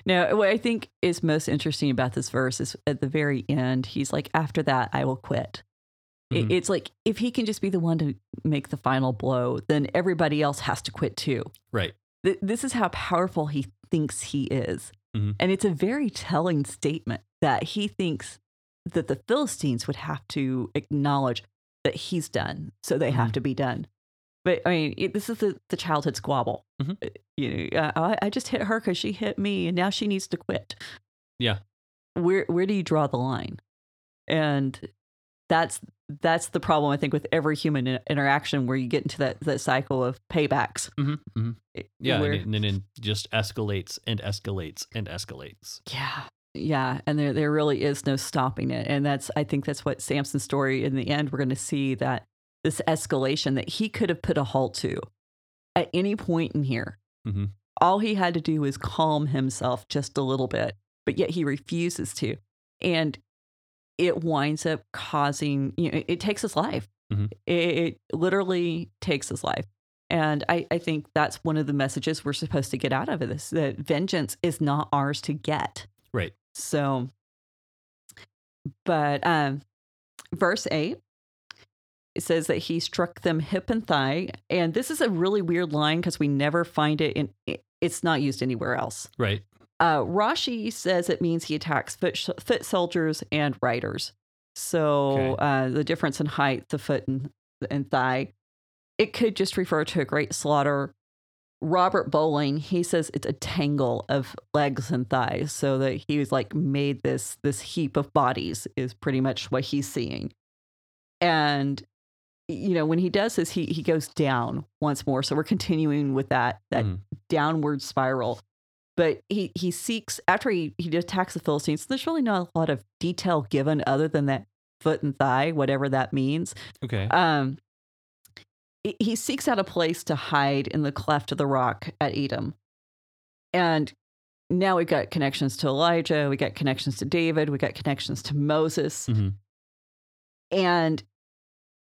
Now, what I think is most interesting about this verse is at the very end, he's like, after that, I will quit. Mm-hmm. It's like, if he can just be the one to make the final blow, then everybody else has to quit too. Right. This is how powerful he thinks he is. Mm-hmm. And it's a very telling statement that he thinks that the Philistines would have to acknowledge that he's done. So they mm-hmm. have to be done. But I mean, this is the childhood squabble. Mm-hmm. You know, I just hit her because she hit me, and now she needs to quit. Yeah. Where do you draw the line? And that's the problem, I think, with every human interaction, where you get into that cycle of paybacks. Mm-hmm. Mm-hmm. Yeah, and then it just escalates and escalates and escalates. Yeah. Yeah, and there really is no stopping it. And I think that's what Samson's story, in the end, we're going to see that this escalation that he could have put a halt to at any point in here. Mm-hmm. All he had to do was calm himself just a little bit, but yet he refuses to. And it winds up causing, it takes his life. Mm-hmm. It literally takes his life. And I think that's one of the messages we're supposed to get out of this, that vengeance is not ours to get. Right. So, but verse 8, it says that he struck them hip and thigh. And this is a really weird line because we never find it in, it's not used anywhere else. Right. Rashi says it means he attacks foot soldiers and riders. So the difference in height, the foot and thigh, it could just refer to a great slaughter. Robert Bowling, he says it's a tangle of legs and thighs, so that he was like made this heap of bodies is pretty much what he's seeing. And, when he does this, he goes down once more. So we're continuing with that downward spiral. But he seeks, after he attacks the Philistines, there's really not a lot of detail given other than that foot and thigh, whatever that means. Okay. He seeks out a place to hide in the cleft of the rock at Edom. And now we've got connections to Elijah. We got connections to David. We got connections to Moses. Mm-hmm. And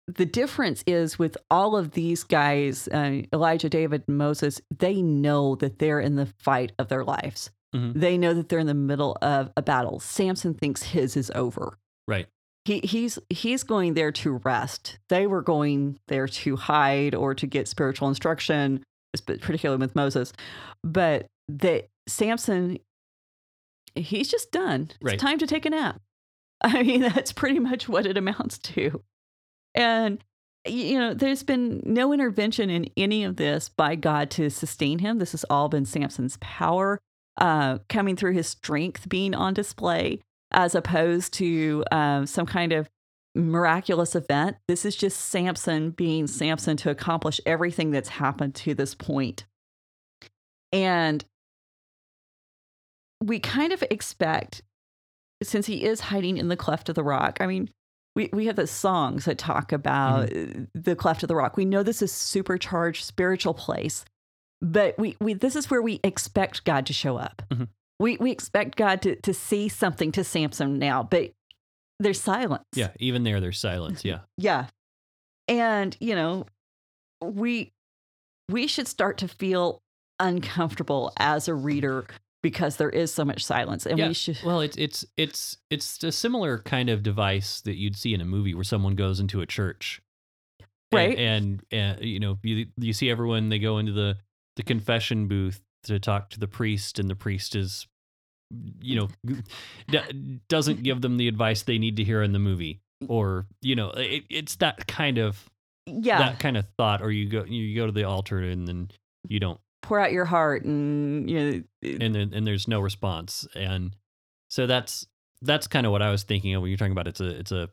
the difference is with all of these guys, Elijah, David, Moses, they know that they're in the fight of their lives. Mm-hmm. They know that they're in the middle of a battle. Samson thinks his is over. Right. He's going there to rest. They were going there to hide or to get spiritual instruction, particularly with Moses. But that Samson, he's just done. It's right. Time to take a nap. I mean, that's pretty much what it amounts to. And, there's been no intervention in any of this by God to sustain him. This has all been Samson's power coming through his strength being on display, as opposed to some kind of miraculous event. This is just Samson being Samson to accomplish everything that's happened to this point. And we kind of expect, since he is hiding in the cleft of the rock, I mean, we have the songs that talk about the cleft of the rock. We know this is supercharged spiritual place, but we this is where we expect God to show up. Mm-hmm. We expect God to see something to Samson now, but there's silence. Yeah, even there's silence, yeah. Yeah. And, we should start to feel uncomfortable as a reader because there is so much silence. And yeah. We should... Well, it's a similar kind of device that you'd see in a movie where someone goes into a church. Right. And you see everyone, they go into the confession booth to talk to the priest, and the priest is, doesn't give them the advice they need to hear in the movie, or it's that kind of thought. Or you go to the altar and then you don't pour out your heart, and and there's no response, and so that's kind of what I was thinking of when you're talking about it's a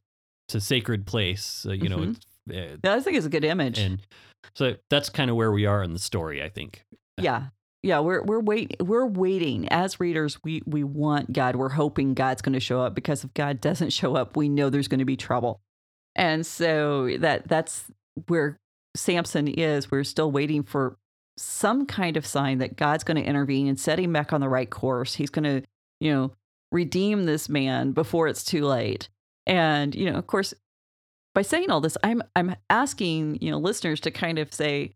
sacred place, I think it's a good image, and so that's kind of where we are in the story, I think. Yeah. Yeah, we're waiting. As readers, we want God. We're hoping God's going to show up, because if God doesn't show up, we know there's going to be trouble. And so that's where Samson is. We're still waiting for some kind of sign that God's going to intervene and set him back on the right course. He's going to, redeem this man before it's too late. And, of course, by saying all this, I'm asking, listeners to kind of say,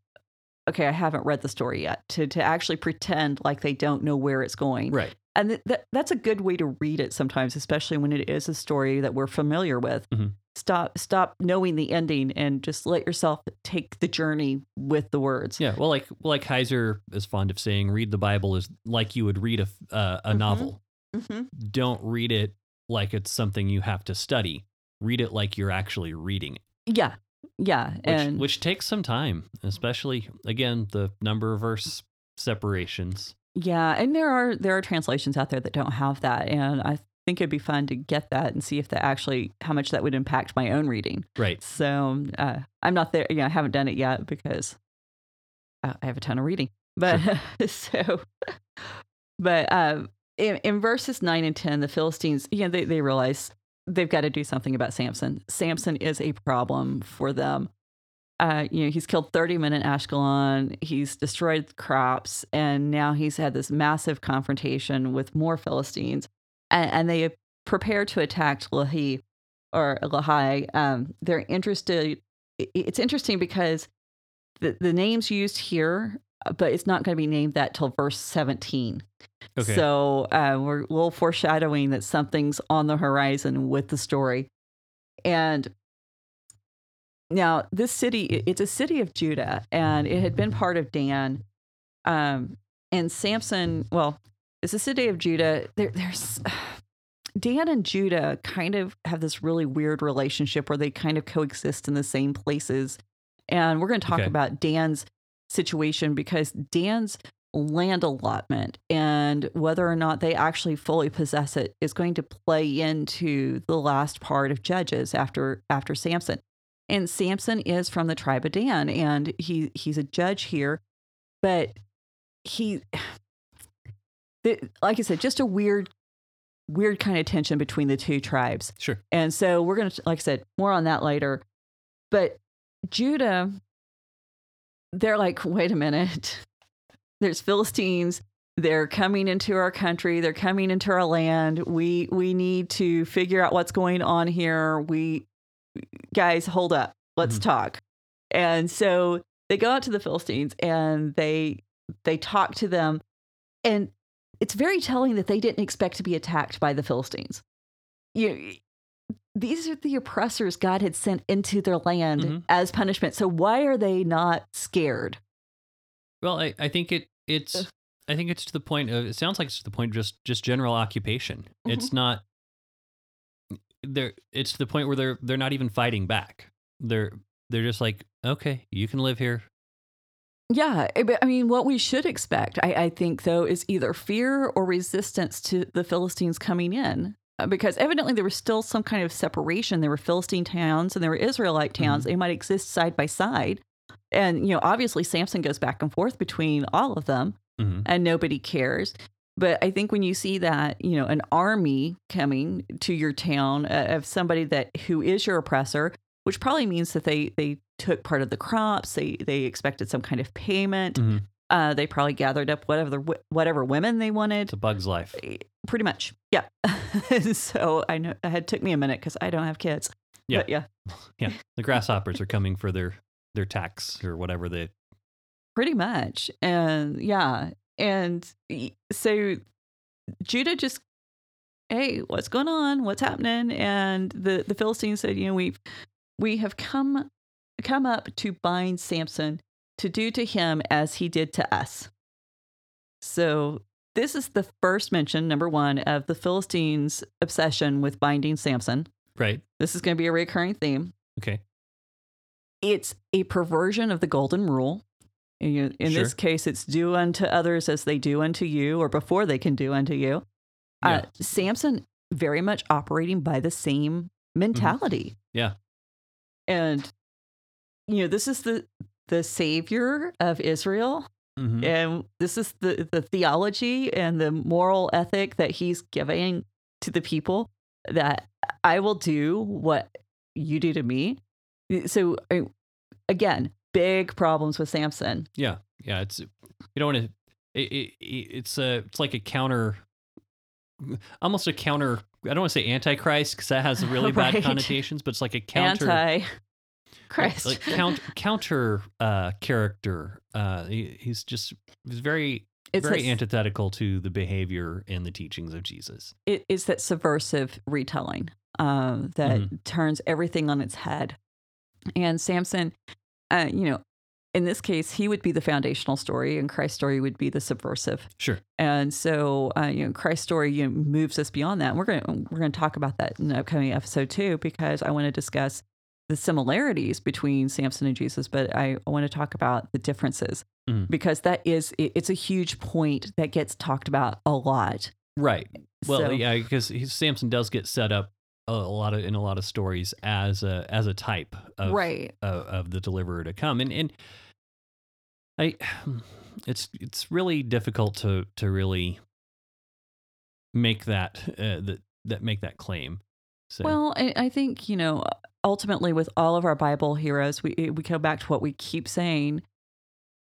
okay, I haven't read the story yet, to actually pretend like they don't know where it's going. Right. And that's a good way to read it sometimes, especially when it is a story that we're familiar with. Mm-hmm. Stop knowing the ending and just let yourself take the journey with the words. Yeah. Well, like Heiser is fond of saying, read the Bible is like you would read a novel. Mm-hmm. Don't read it like it's something you have to study. Read it like you're actually reading it. Yeah. Yeah, which takes some time, especially, again, the number of verse separations. Yeah, and there are translations out there that don't have that, and I think it'd be fun to get that and see if that actually, how much that would impact my own reading. Right. So I'm not there, I haven't done it yet because I have a ton of reading. But sure. So, but in verses 9 and 10, the Philistines, they realize they've got to do something about Samson. Samson is a problem for them. He's killed 30 men in Ashkelon. He's destroyed crops. And now he's had this massive confrontation with more Philistines. And they prepare to attack Lehi or Lehi. They're interested. It's interesting because the name's used here, but it's not going to be named that till verse 17. Okay. So we're a little foreshadowing that something's on the horizon with the story. And now this city, it's a city of Judah, and it had been part of Dan. And Samson, well, it's a city of Judah. There's Dan and Judah kind of have this really weird relationship where they kind of coexist in the same places. And we're going to talk about Dan's situation, because Dan's land allotment and whether or not they actually fully possess it is going to play into the last part of Judges after Samson. And Samson is from the tribe of Dan, and he's a judge here, but like I said, just a weird kind of tension between the two tribes. Sure. And so we're going to, like I said, more on that later. But Judah, they're like, wait a minute, there's Philistines. They're coming into our country. They're coming into our land. We need to figure out what's going on here. Guys, hold up. Let's talk. And so they go out to the Philistines and they talk to them. And it's very telling that they didn't expect to be attacked by the Philistines. These are the oppressors God had sent into their land as punishment. So why are they not scared? Well, I think it's to the point of, it sounds like it's to the point, just general occupation. Mm-hmm. It's not there. It's to the point where they're not even fighting back. They're just like, okay, you can live here. Yeah. I mean, what we should expect, I think, though, is either fear or resistance to the Philistines coming in, because evidently there was still some kind of separation. There were Philistine towns and there were Israelite towns. They might exist side by side. And, obviously Samson goes back and forth between all of them and nobody cares. But I think when you see that, an army coming to your town of somebody who is your oppressor, which probably means that they took part of the crops. They expected some kind of payment. They probably gathered up whatever women they wanted. It's a bug's life. Pretty much. Yeah. So I know it took me a minute because I don't have kids. Yeah. But yeah. The grasshoppers are coming for their tax or whatever they. Pretty much. And yeah. And so Judah just, hey, what's going on? What's happening? And the Philistines said, we have come up to bind Samson, to do to him as he did to us. So this is the first mention, number one, of the Philistines' obsession with binding Samson. Right. This is going to be a recurring theme. Okay. It's a perversion of the golden rule. In this case, it's do unto others as they do unto you, or before they can do unto you. Yeah. Samson very much operating by the same mentality. Mm-hmm. Yeah. And, this is the savior of Israel. Mm-hmm. And this is the theology and the moral ethic that he's giving to the people, that I will do what you do to me. So again, big problems with Samson. Yeah. Yeah. It's, you don't want to, it's like a counter, almost a counter, I don't want to say antichrist because that has really bad connotations, but it's like a counter. Christ, like counter character. He's very, it's very antithetical to the behavior and the teachings of Jesus. It is that subversive retelling that turns everything on its head. And Samson, in this case, he would be the foundational story, and Christ's story would be the subversive. Sure. And so, Christ's story moves us beyond that. And we're going to talk about that in the upcoming episode too, because I want to discuss the similarities between Samson and Jesus, but I want to talk about the differences because it's a huge point that gets talked about a lot. Right. Well, so, yeah, because Samson does get set up in a lot of stories as a type of of the deliverer to come, and it's really difficult to really make that claim. So. Well, I think, you know, ultimately with all of our Bible heroes, we go back to what we keep saying.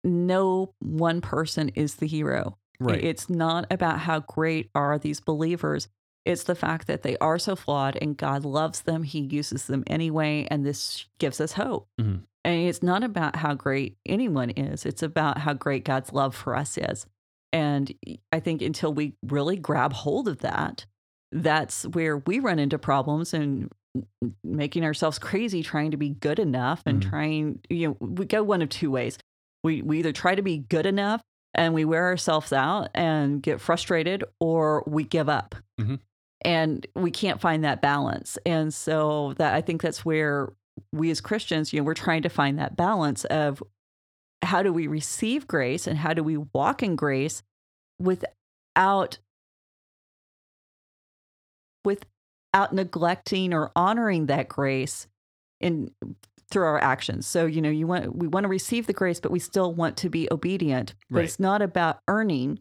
No one person is the hero. Right. It's not about how great are these believers. It's the fact that they are so flawed and God loves them. He uses them anyway. And this gives us hope. Mm-hmm. And it's not about how great anyone is. It's about how great God's love for us is. And I think until we really grab hold of that, that's where we run into problems and making ourselves crazy, trying to be good enough and mm-hmm. trying, you know, we go one of two ways. We either try to be good enough and we wear ourselves out and get frustrated, or we give up. Mm-hmm. And we can't find that balance. And so that I think that's where we as Christians, you know, we're trying to find that balance of how do we receive grace and how do we walk in grace without neglecting or honoring that grace in through our actions. So, you know, we want to receive the grace, but we still want to be obedient. But right. It's not about earning.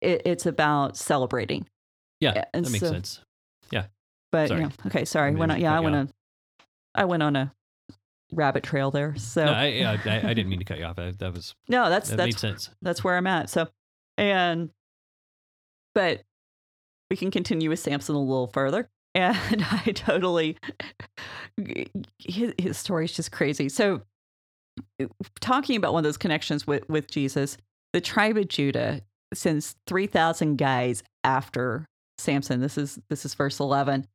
It's about celebrating. Yeah, and that makes sense. Yeah. But, sorry. You know, okay, sorry. I went on a rabbit trail there. So no, I didn't mean to cut you off. That was no. That made sense. That's where I'm at. So, but we can continue with Samson a little further. And I totally, his story is just crazy. So, talking about one of those connections with Jesus, the tribe of Judah sends 3,000 guys after Samson. This is verse 11,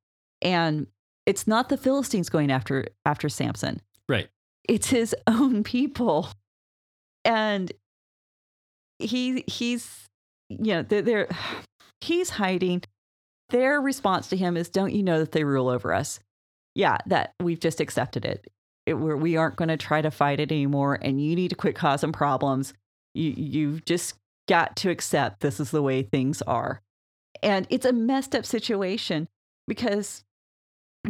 and it's not the Philistines going after Samson, right? It's his own people, and he's you know they're he's hiding. Their response to him is, don't you know that they rule over us? Yeah, that we've just accepted it. We aren't going to try to fight it anymore, and you need to quit causing problems. You've just got to accept this is the way things are. And it's a messed up situation because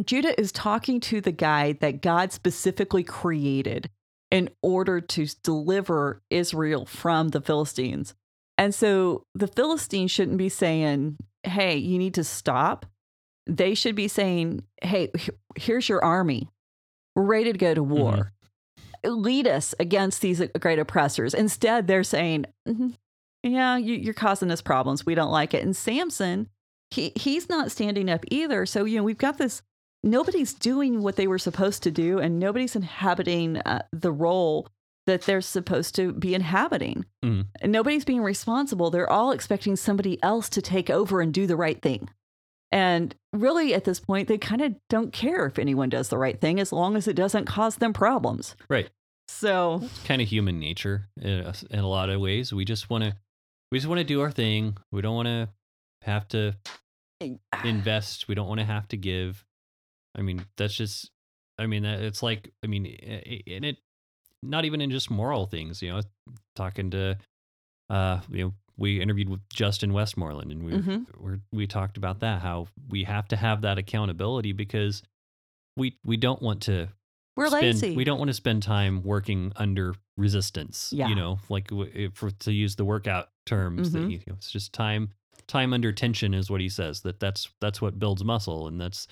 Judah is talking to the guy that God specifically created in order to deliver Israel from the Philistines. And so the Philistines shouldn't be saying, hey, you need to stop. They should be saying, hey, here's your army. We're ready to go to war. Mm-hmm. Lead us against these great oppressors. Instead, they're saying, yeah, you're causing us problems. We don't like it. And Samson, he's not standing up either. So, you know, we've got this, nobody's doing what they were supposed to do, and nobody's inhabiting the role that they're supposed to be inhabiting. Mm. And nobody's being responsible. They're all expecting somebody else to take over and do the right thing. And really at this point, they kind of don't care if anyone does the right thing as long as it doesn't cause them problems. Right. So it's kind of human nature in a lot of ways. We just want to do our thing. We don't want to have to invest. We don't want to have to give. I mean, that's just, I mean, it's like, I mean, and it, not even in just moral things, you know, talking to, you know, we interviewed with Justin Westmoreland, and we talked about that, how we have to have that accountability because we don't want to, we don't want to spend time working under resistance, yeah. You know, like to use the workout terms, mm-hmm. that you know, it's just time under tension is what he says, that's what builds muscle. And that's,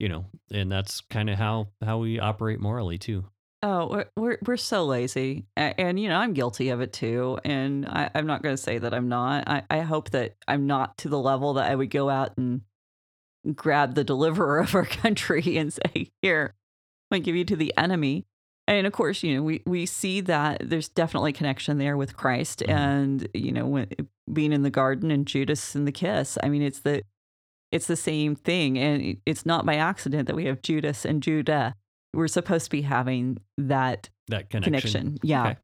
you know, and that's kind of how we operate morally too. Oh, we're so lazy. And, you know, I'm guilty of it too. And I'm not going to say that I'm not. I hope that I'm not to the level that I would go out and grab the deliverer of our country and say, here, I'm going to give you to the enemy. And of course, you know, we see that there's definitely a connection there with Christ and, you know, when, being in the garden and Judas and the kiss. I mean, it's the same thing. And it's not by accident that we have Judas and Judah. We're supposed to be having that connection. Yeah. Okay.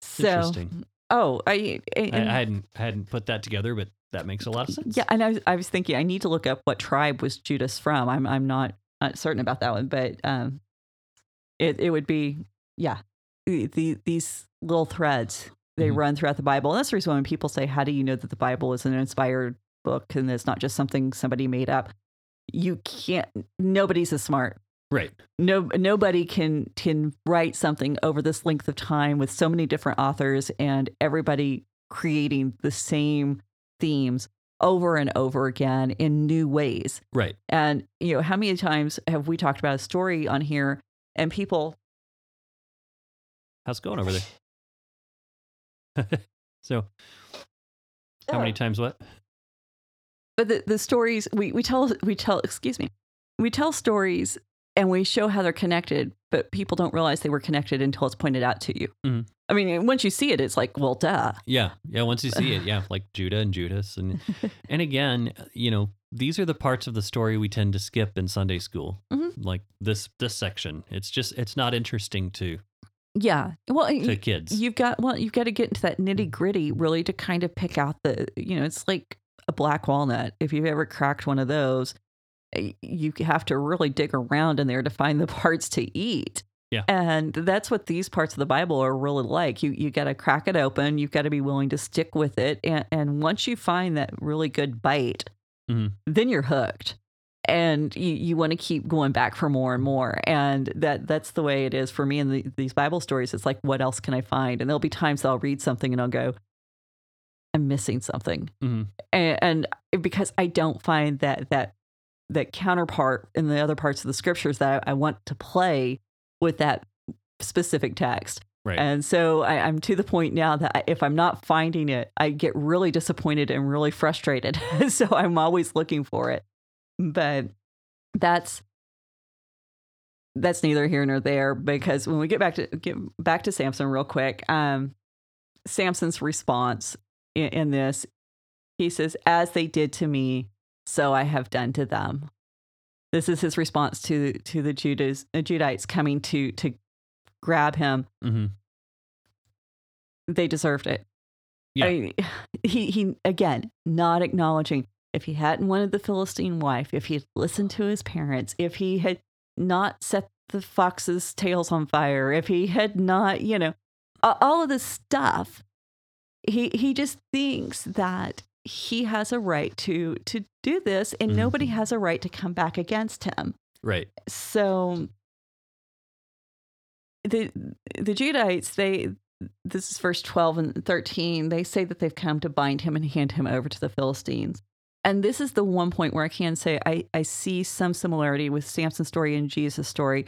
So, interesting. Oh, I hadn't put that together, but that makes a lot of sense. Yeah. And I was thinking I need to look up what tribe was Judas from. I'm not certain about that one, but it would be, yeah, these little threads, they mm-hmm. run throughout the Bible. And that's the reason when people say, how do you know that the Bible is an inspired book and it's not just something somebody made up? Nobody's as smart. Right. Nobody can write something over this length of time with so many different authors and everybody creating the same themes. over and over again in new ways. Right. And, you know, how many times have we talked about a story on here and people... How's it going over there? So, how many times what? But the stories we tell stories and we show how they're connected, but people don't realize they were connected until it's pointed out to you. Mm-hmm. I mean, once you see it, it's like, well, duh. Yeah. Yeah. Once you see it. Yeah. Like Judah and Judas. And again, you know, these are the parts of the story we tend to skip in Sunday school. Mm-hmm. Like this section, it's not interesting to. Yeah. Well, to kids. You've got to get into that nitty gritty really to kind of pick out the, you know, it's like a black walnut. If you've ever cracked one of those, you have to really dig around in there to find the parts to eat. Yeah. And that's what these parts of the Bible are really like. You got to crack it open. You've got to be willing to stick with it. And once you find that really good bite, mm-hmm. then you're hooked. And you want to keep going back for more and more. And that's the way it is for me in these Bible stories. It's like, what else can I find? And there'll be times I'll read something and I'll go, I'm missing something. Mm-hmm. And because I don't find that counterpart in the other parts of the scriptures that I want to play with that specific text. Right. And so I'm to the point now that if I'm not finding it, I get really disappointed and really frustrated. So I'm always looking for it. But that's neither here nor there, because when we get back to Samson real quick, Samson's response in this, he says, "As they did to me, so I have done to them." This is his response to the Judites coming to grab him. Mm-hmm. They deserved it. Yeah. I mean, he again not acknowledging. If he hadn't wanted the Philistine wife, if he had listened to his parents, if he had not set the foxes' tails on fire, if he had not, you know, all of this stuff, he just thinks that he has a right to do this, and mm-hmm. nobody has a right to come back against him. Right. So the Judites, this is verse 12 and 13, they say that they've come to bind him and hand him over to the Philistines. And this is the one point where I can say I see some similarity with Samson's story and Jesus' story.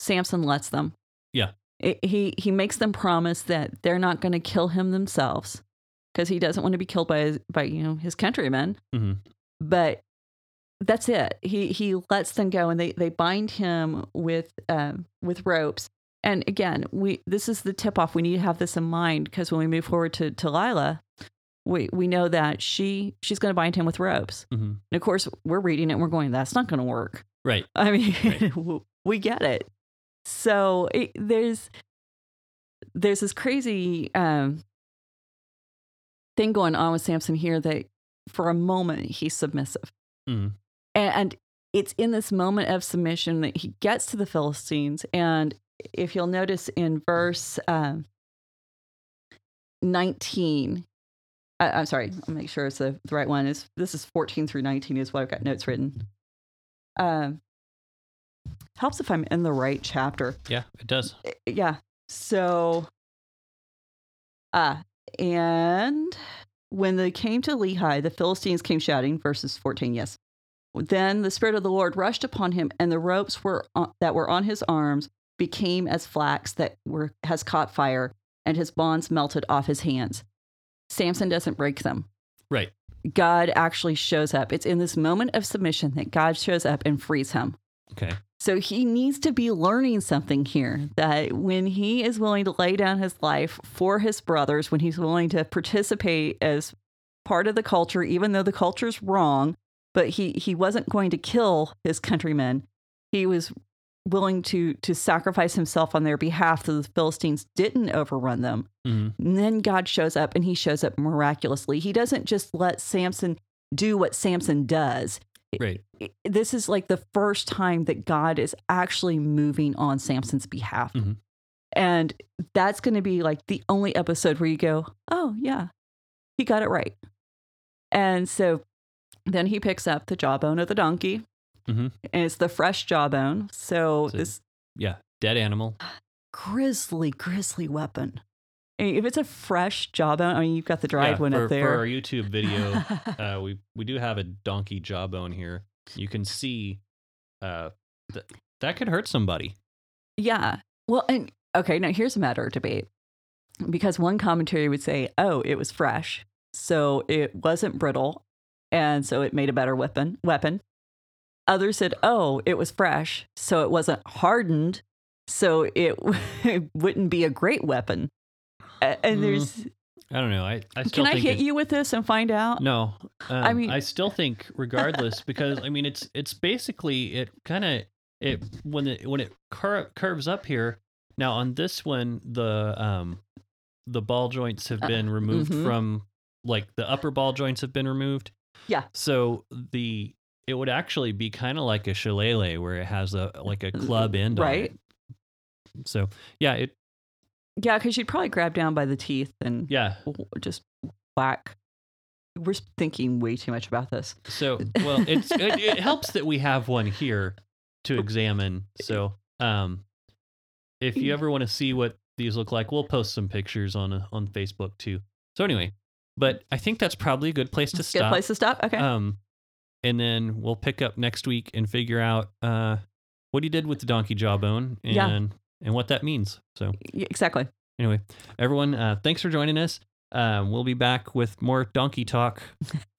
Samson lets them. Yeah. He makes them promise that they're not going to kill him themselves because he doesn't want to be killed by his countrymen. Mm-hmm. But that's it. He lets them go, and they bind him with ropes. And again, this is the tip off. We need to have this in mind because when we move forward to Delilah, we know that she's going to bind him with ropes. Mm-hmm. And of course, we're reading it and we're going, that's not going to work. Right. I mean, right. We get it. So there's this crazy thing going on with Samson here that for a moment he's submissive. Mm. And it's in this moment of submission that he gets to the Philistines. And if you'll notice in verse 19... I'm sorry, I'll make sure it's the right one. This is 14 through 19 is what I've got notes written. Helps if I'm in the right chapter. Yeah, it does. Yeah. So, and when they came to Lehi, the Philistines came shouting, verses 14, yes. Then the Spirit of the Lord rushed upon him, and the ropes that were on his arms became as flax that has caught fire, and his bonds melted off his hands. Samson doesn't break them. Right. God actually shows up. It's in this moment of submission that God shows up and frees him. Okay. So he needs to be learning something here, that when he is willing to lay down his life for his brothers, when he's willing to participate as part of the culture, even though the culture's wrong, but he wasn't going to kill his countrymen. He was willing to sacrifice himself on their behalf so the Philistines didn't overrun them. Mm-hmm. And then God shows up, and he shows up miraculously. He doesn't just let Samson do what Samson does. Right. This is like the first time that God is actually moving on Samson's behalf. Mm-hmm. And that's going to be like the only episode where you go, oh yeah, he got it right. And so then he picks up the jawbone of the donkey. Mm-hmm. And it's the fresh jawbone. So this dead animal, grisly weapon. If it's a fresh jawbone, I mean, you've got the dried one up there. For our YouTube video, we do have a donkey jawbone here. You can see that could hurt somebody. Yeah. Well, and okay, now here's a matter of debate. Because one commentary would say, oh, it was fresh, so it wasn't brittle, and so it made a better weapon. Others said, oh, it was fresh, so it wasn't hardened, so it wouldn't be a great weapon. And there's... I don't know. I still think... Can I hit you with this and find out? No. I mean... I still think regardless, because, I mean, it's basically, it kind of... When it curves up here, now on this one, the ball joints have been removed from, like, the upper ball joints have been removed. Yeah. So it would actually be kind of like a shillelagh where it has a club end on it. So, yeah, it... Yeah, because you'd probably grab down by the teeth and just whack. We're thinking way too much about this. So, well, it helps that we have one here to examine. So, if you ever want to see what these look like, we'll post some pictures on Facebook too. So anyway, but I think that's probably a good place to stop. Good place to stop. Okay. And then we'll pick up next week and figure out what he did with the donkey jawbone and. Yeah. And what that means. So exactly. Anyway, everyone, thanks for joining us. We'll be back with more donkey talk.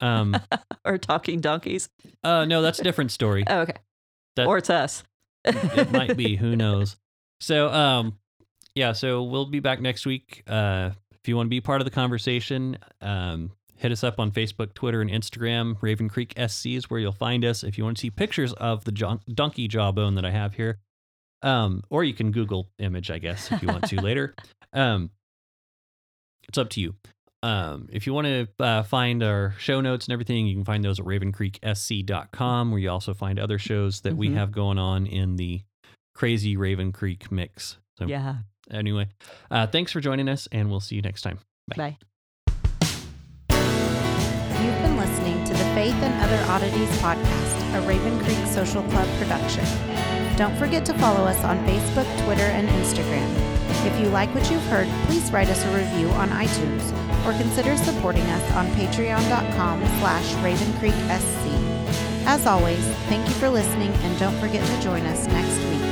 Or talking donkeys. No, that's a different story. Oh, okay. Or it's us. It might be. Who knows? So, so we'll be back next week. If you want to be part of the conversation, hit us up on Facebook, Twitter, and Instagram. Raven Creek SC is where you'll find us. If you want to see pictures of the donkey jawbone that I have here, or you can Google image, I guess, if you want to later. It's up to you. If you want to find our show notes and everything, you can find those at ravencreeksc.com, where you also find other shows that we have going on in the crazy Raven Creek mix. So yeah. Anyway, thanks for joining us, and we'll see you next time. Bye. You've been listening to the Faith and Other Oddities podcast, a Raven Creek Social Club production. Don't forget to follow us on Facebook, Twitter, and Instagram. If you like what you've heard, please write us a review on iTunes or consider supporting us on patreon.com/Raven Creek SC. As always, thank you for listening, and don't forget to join us next week.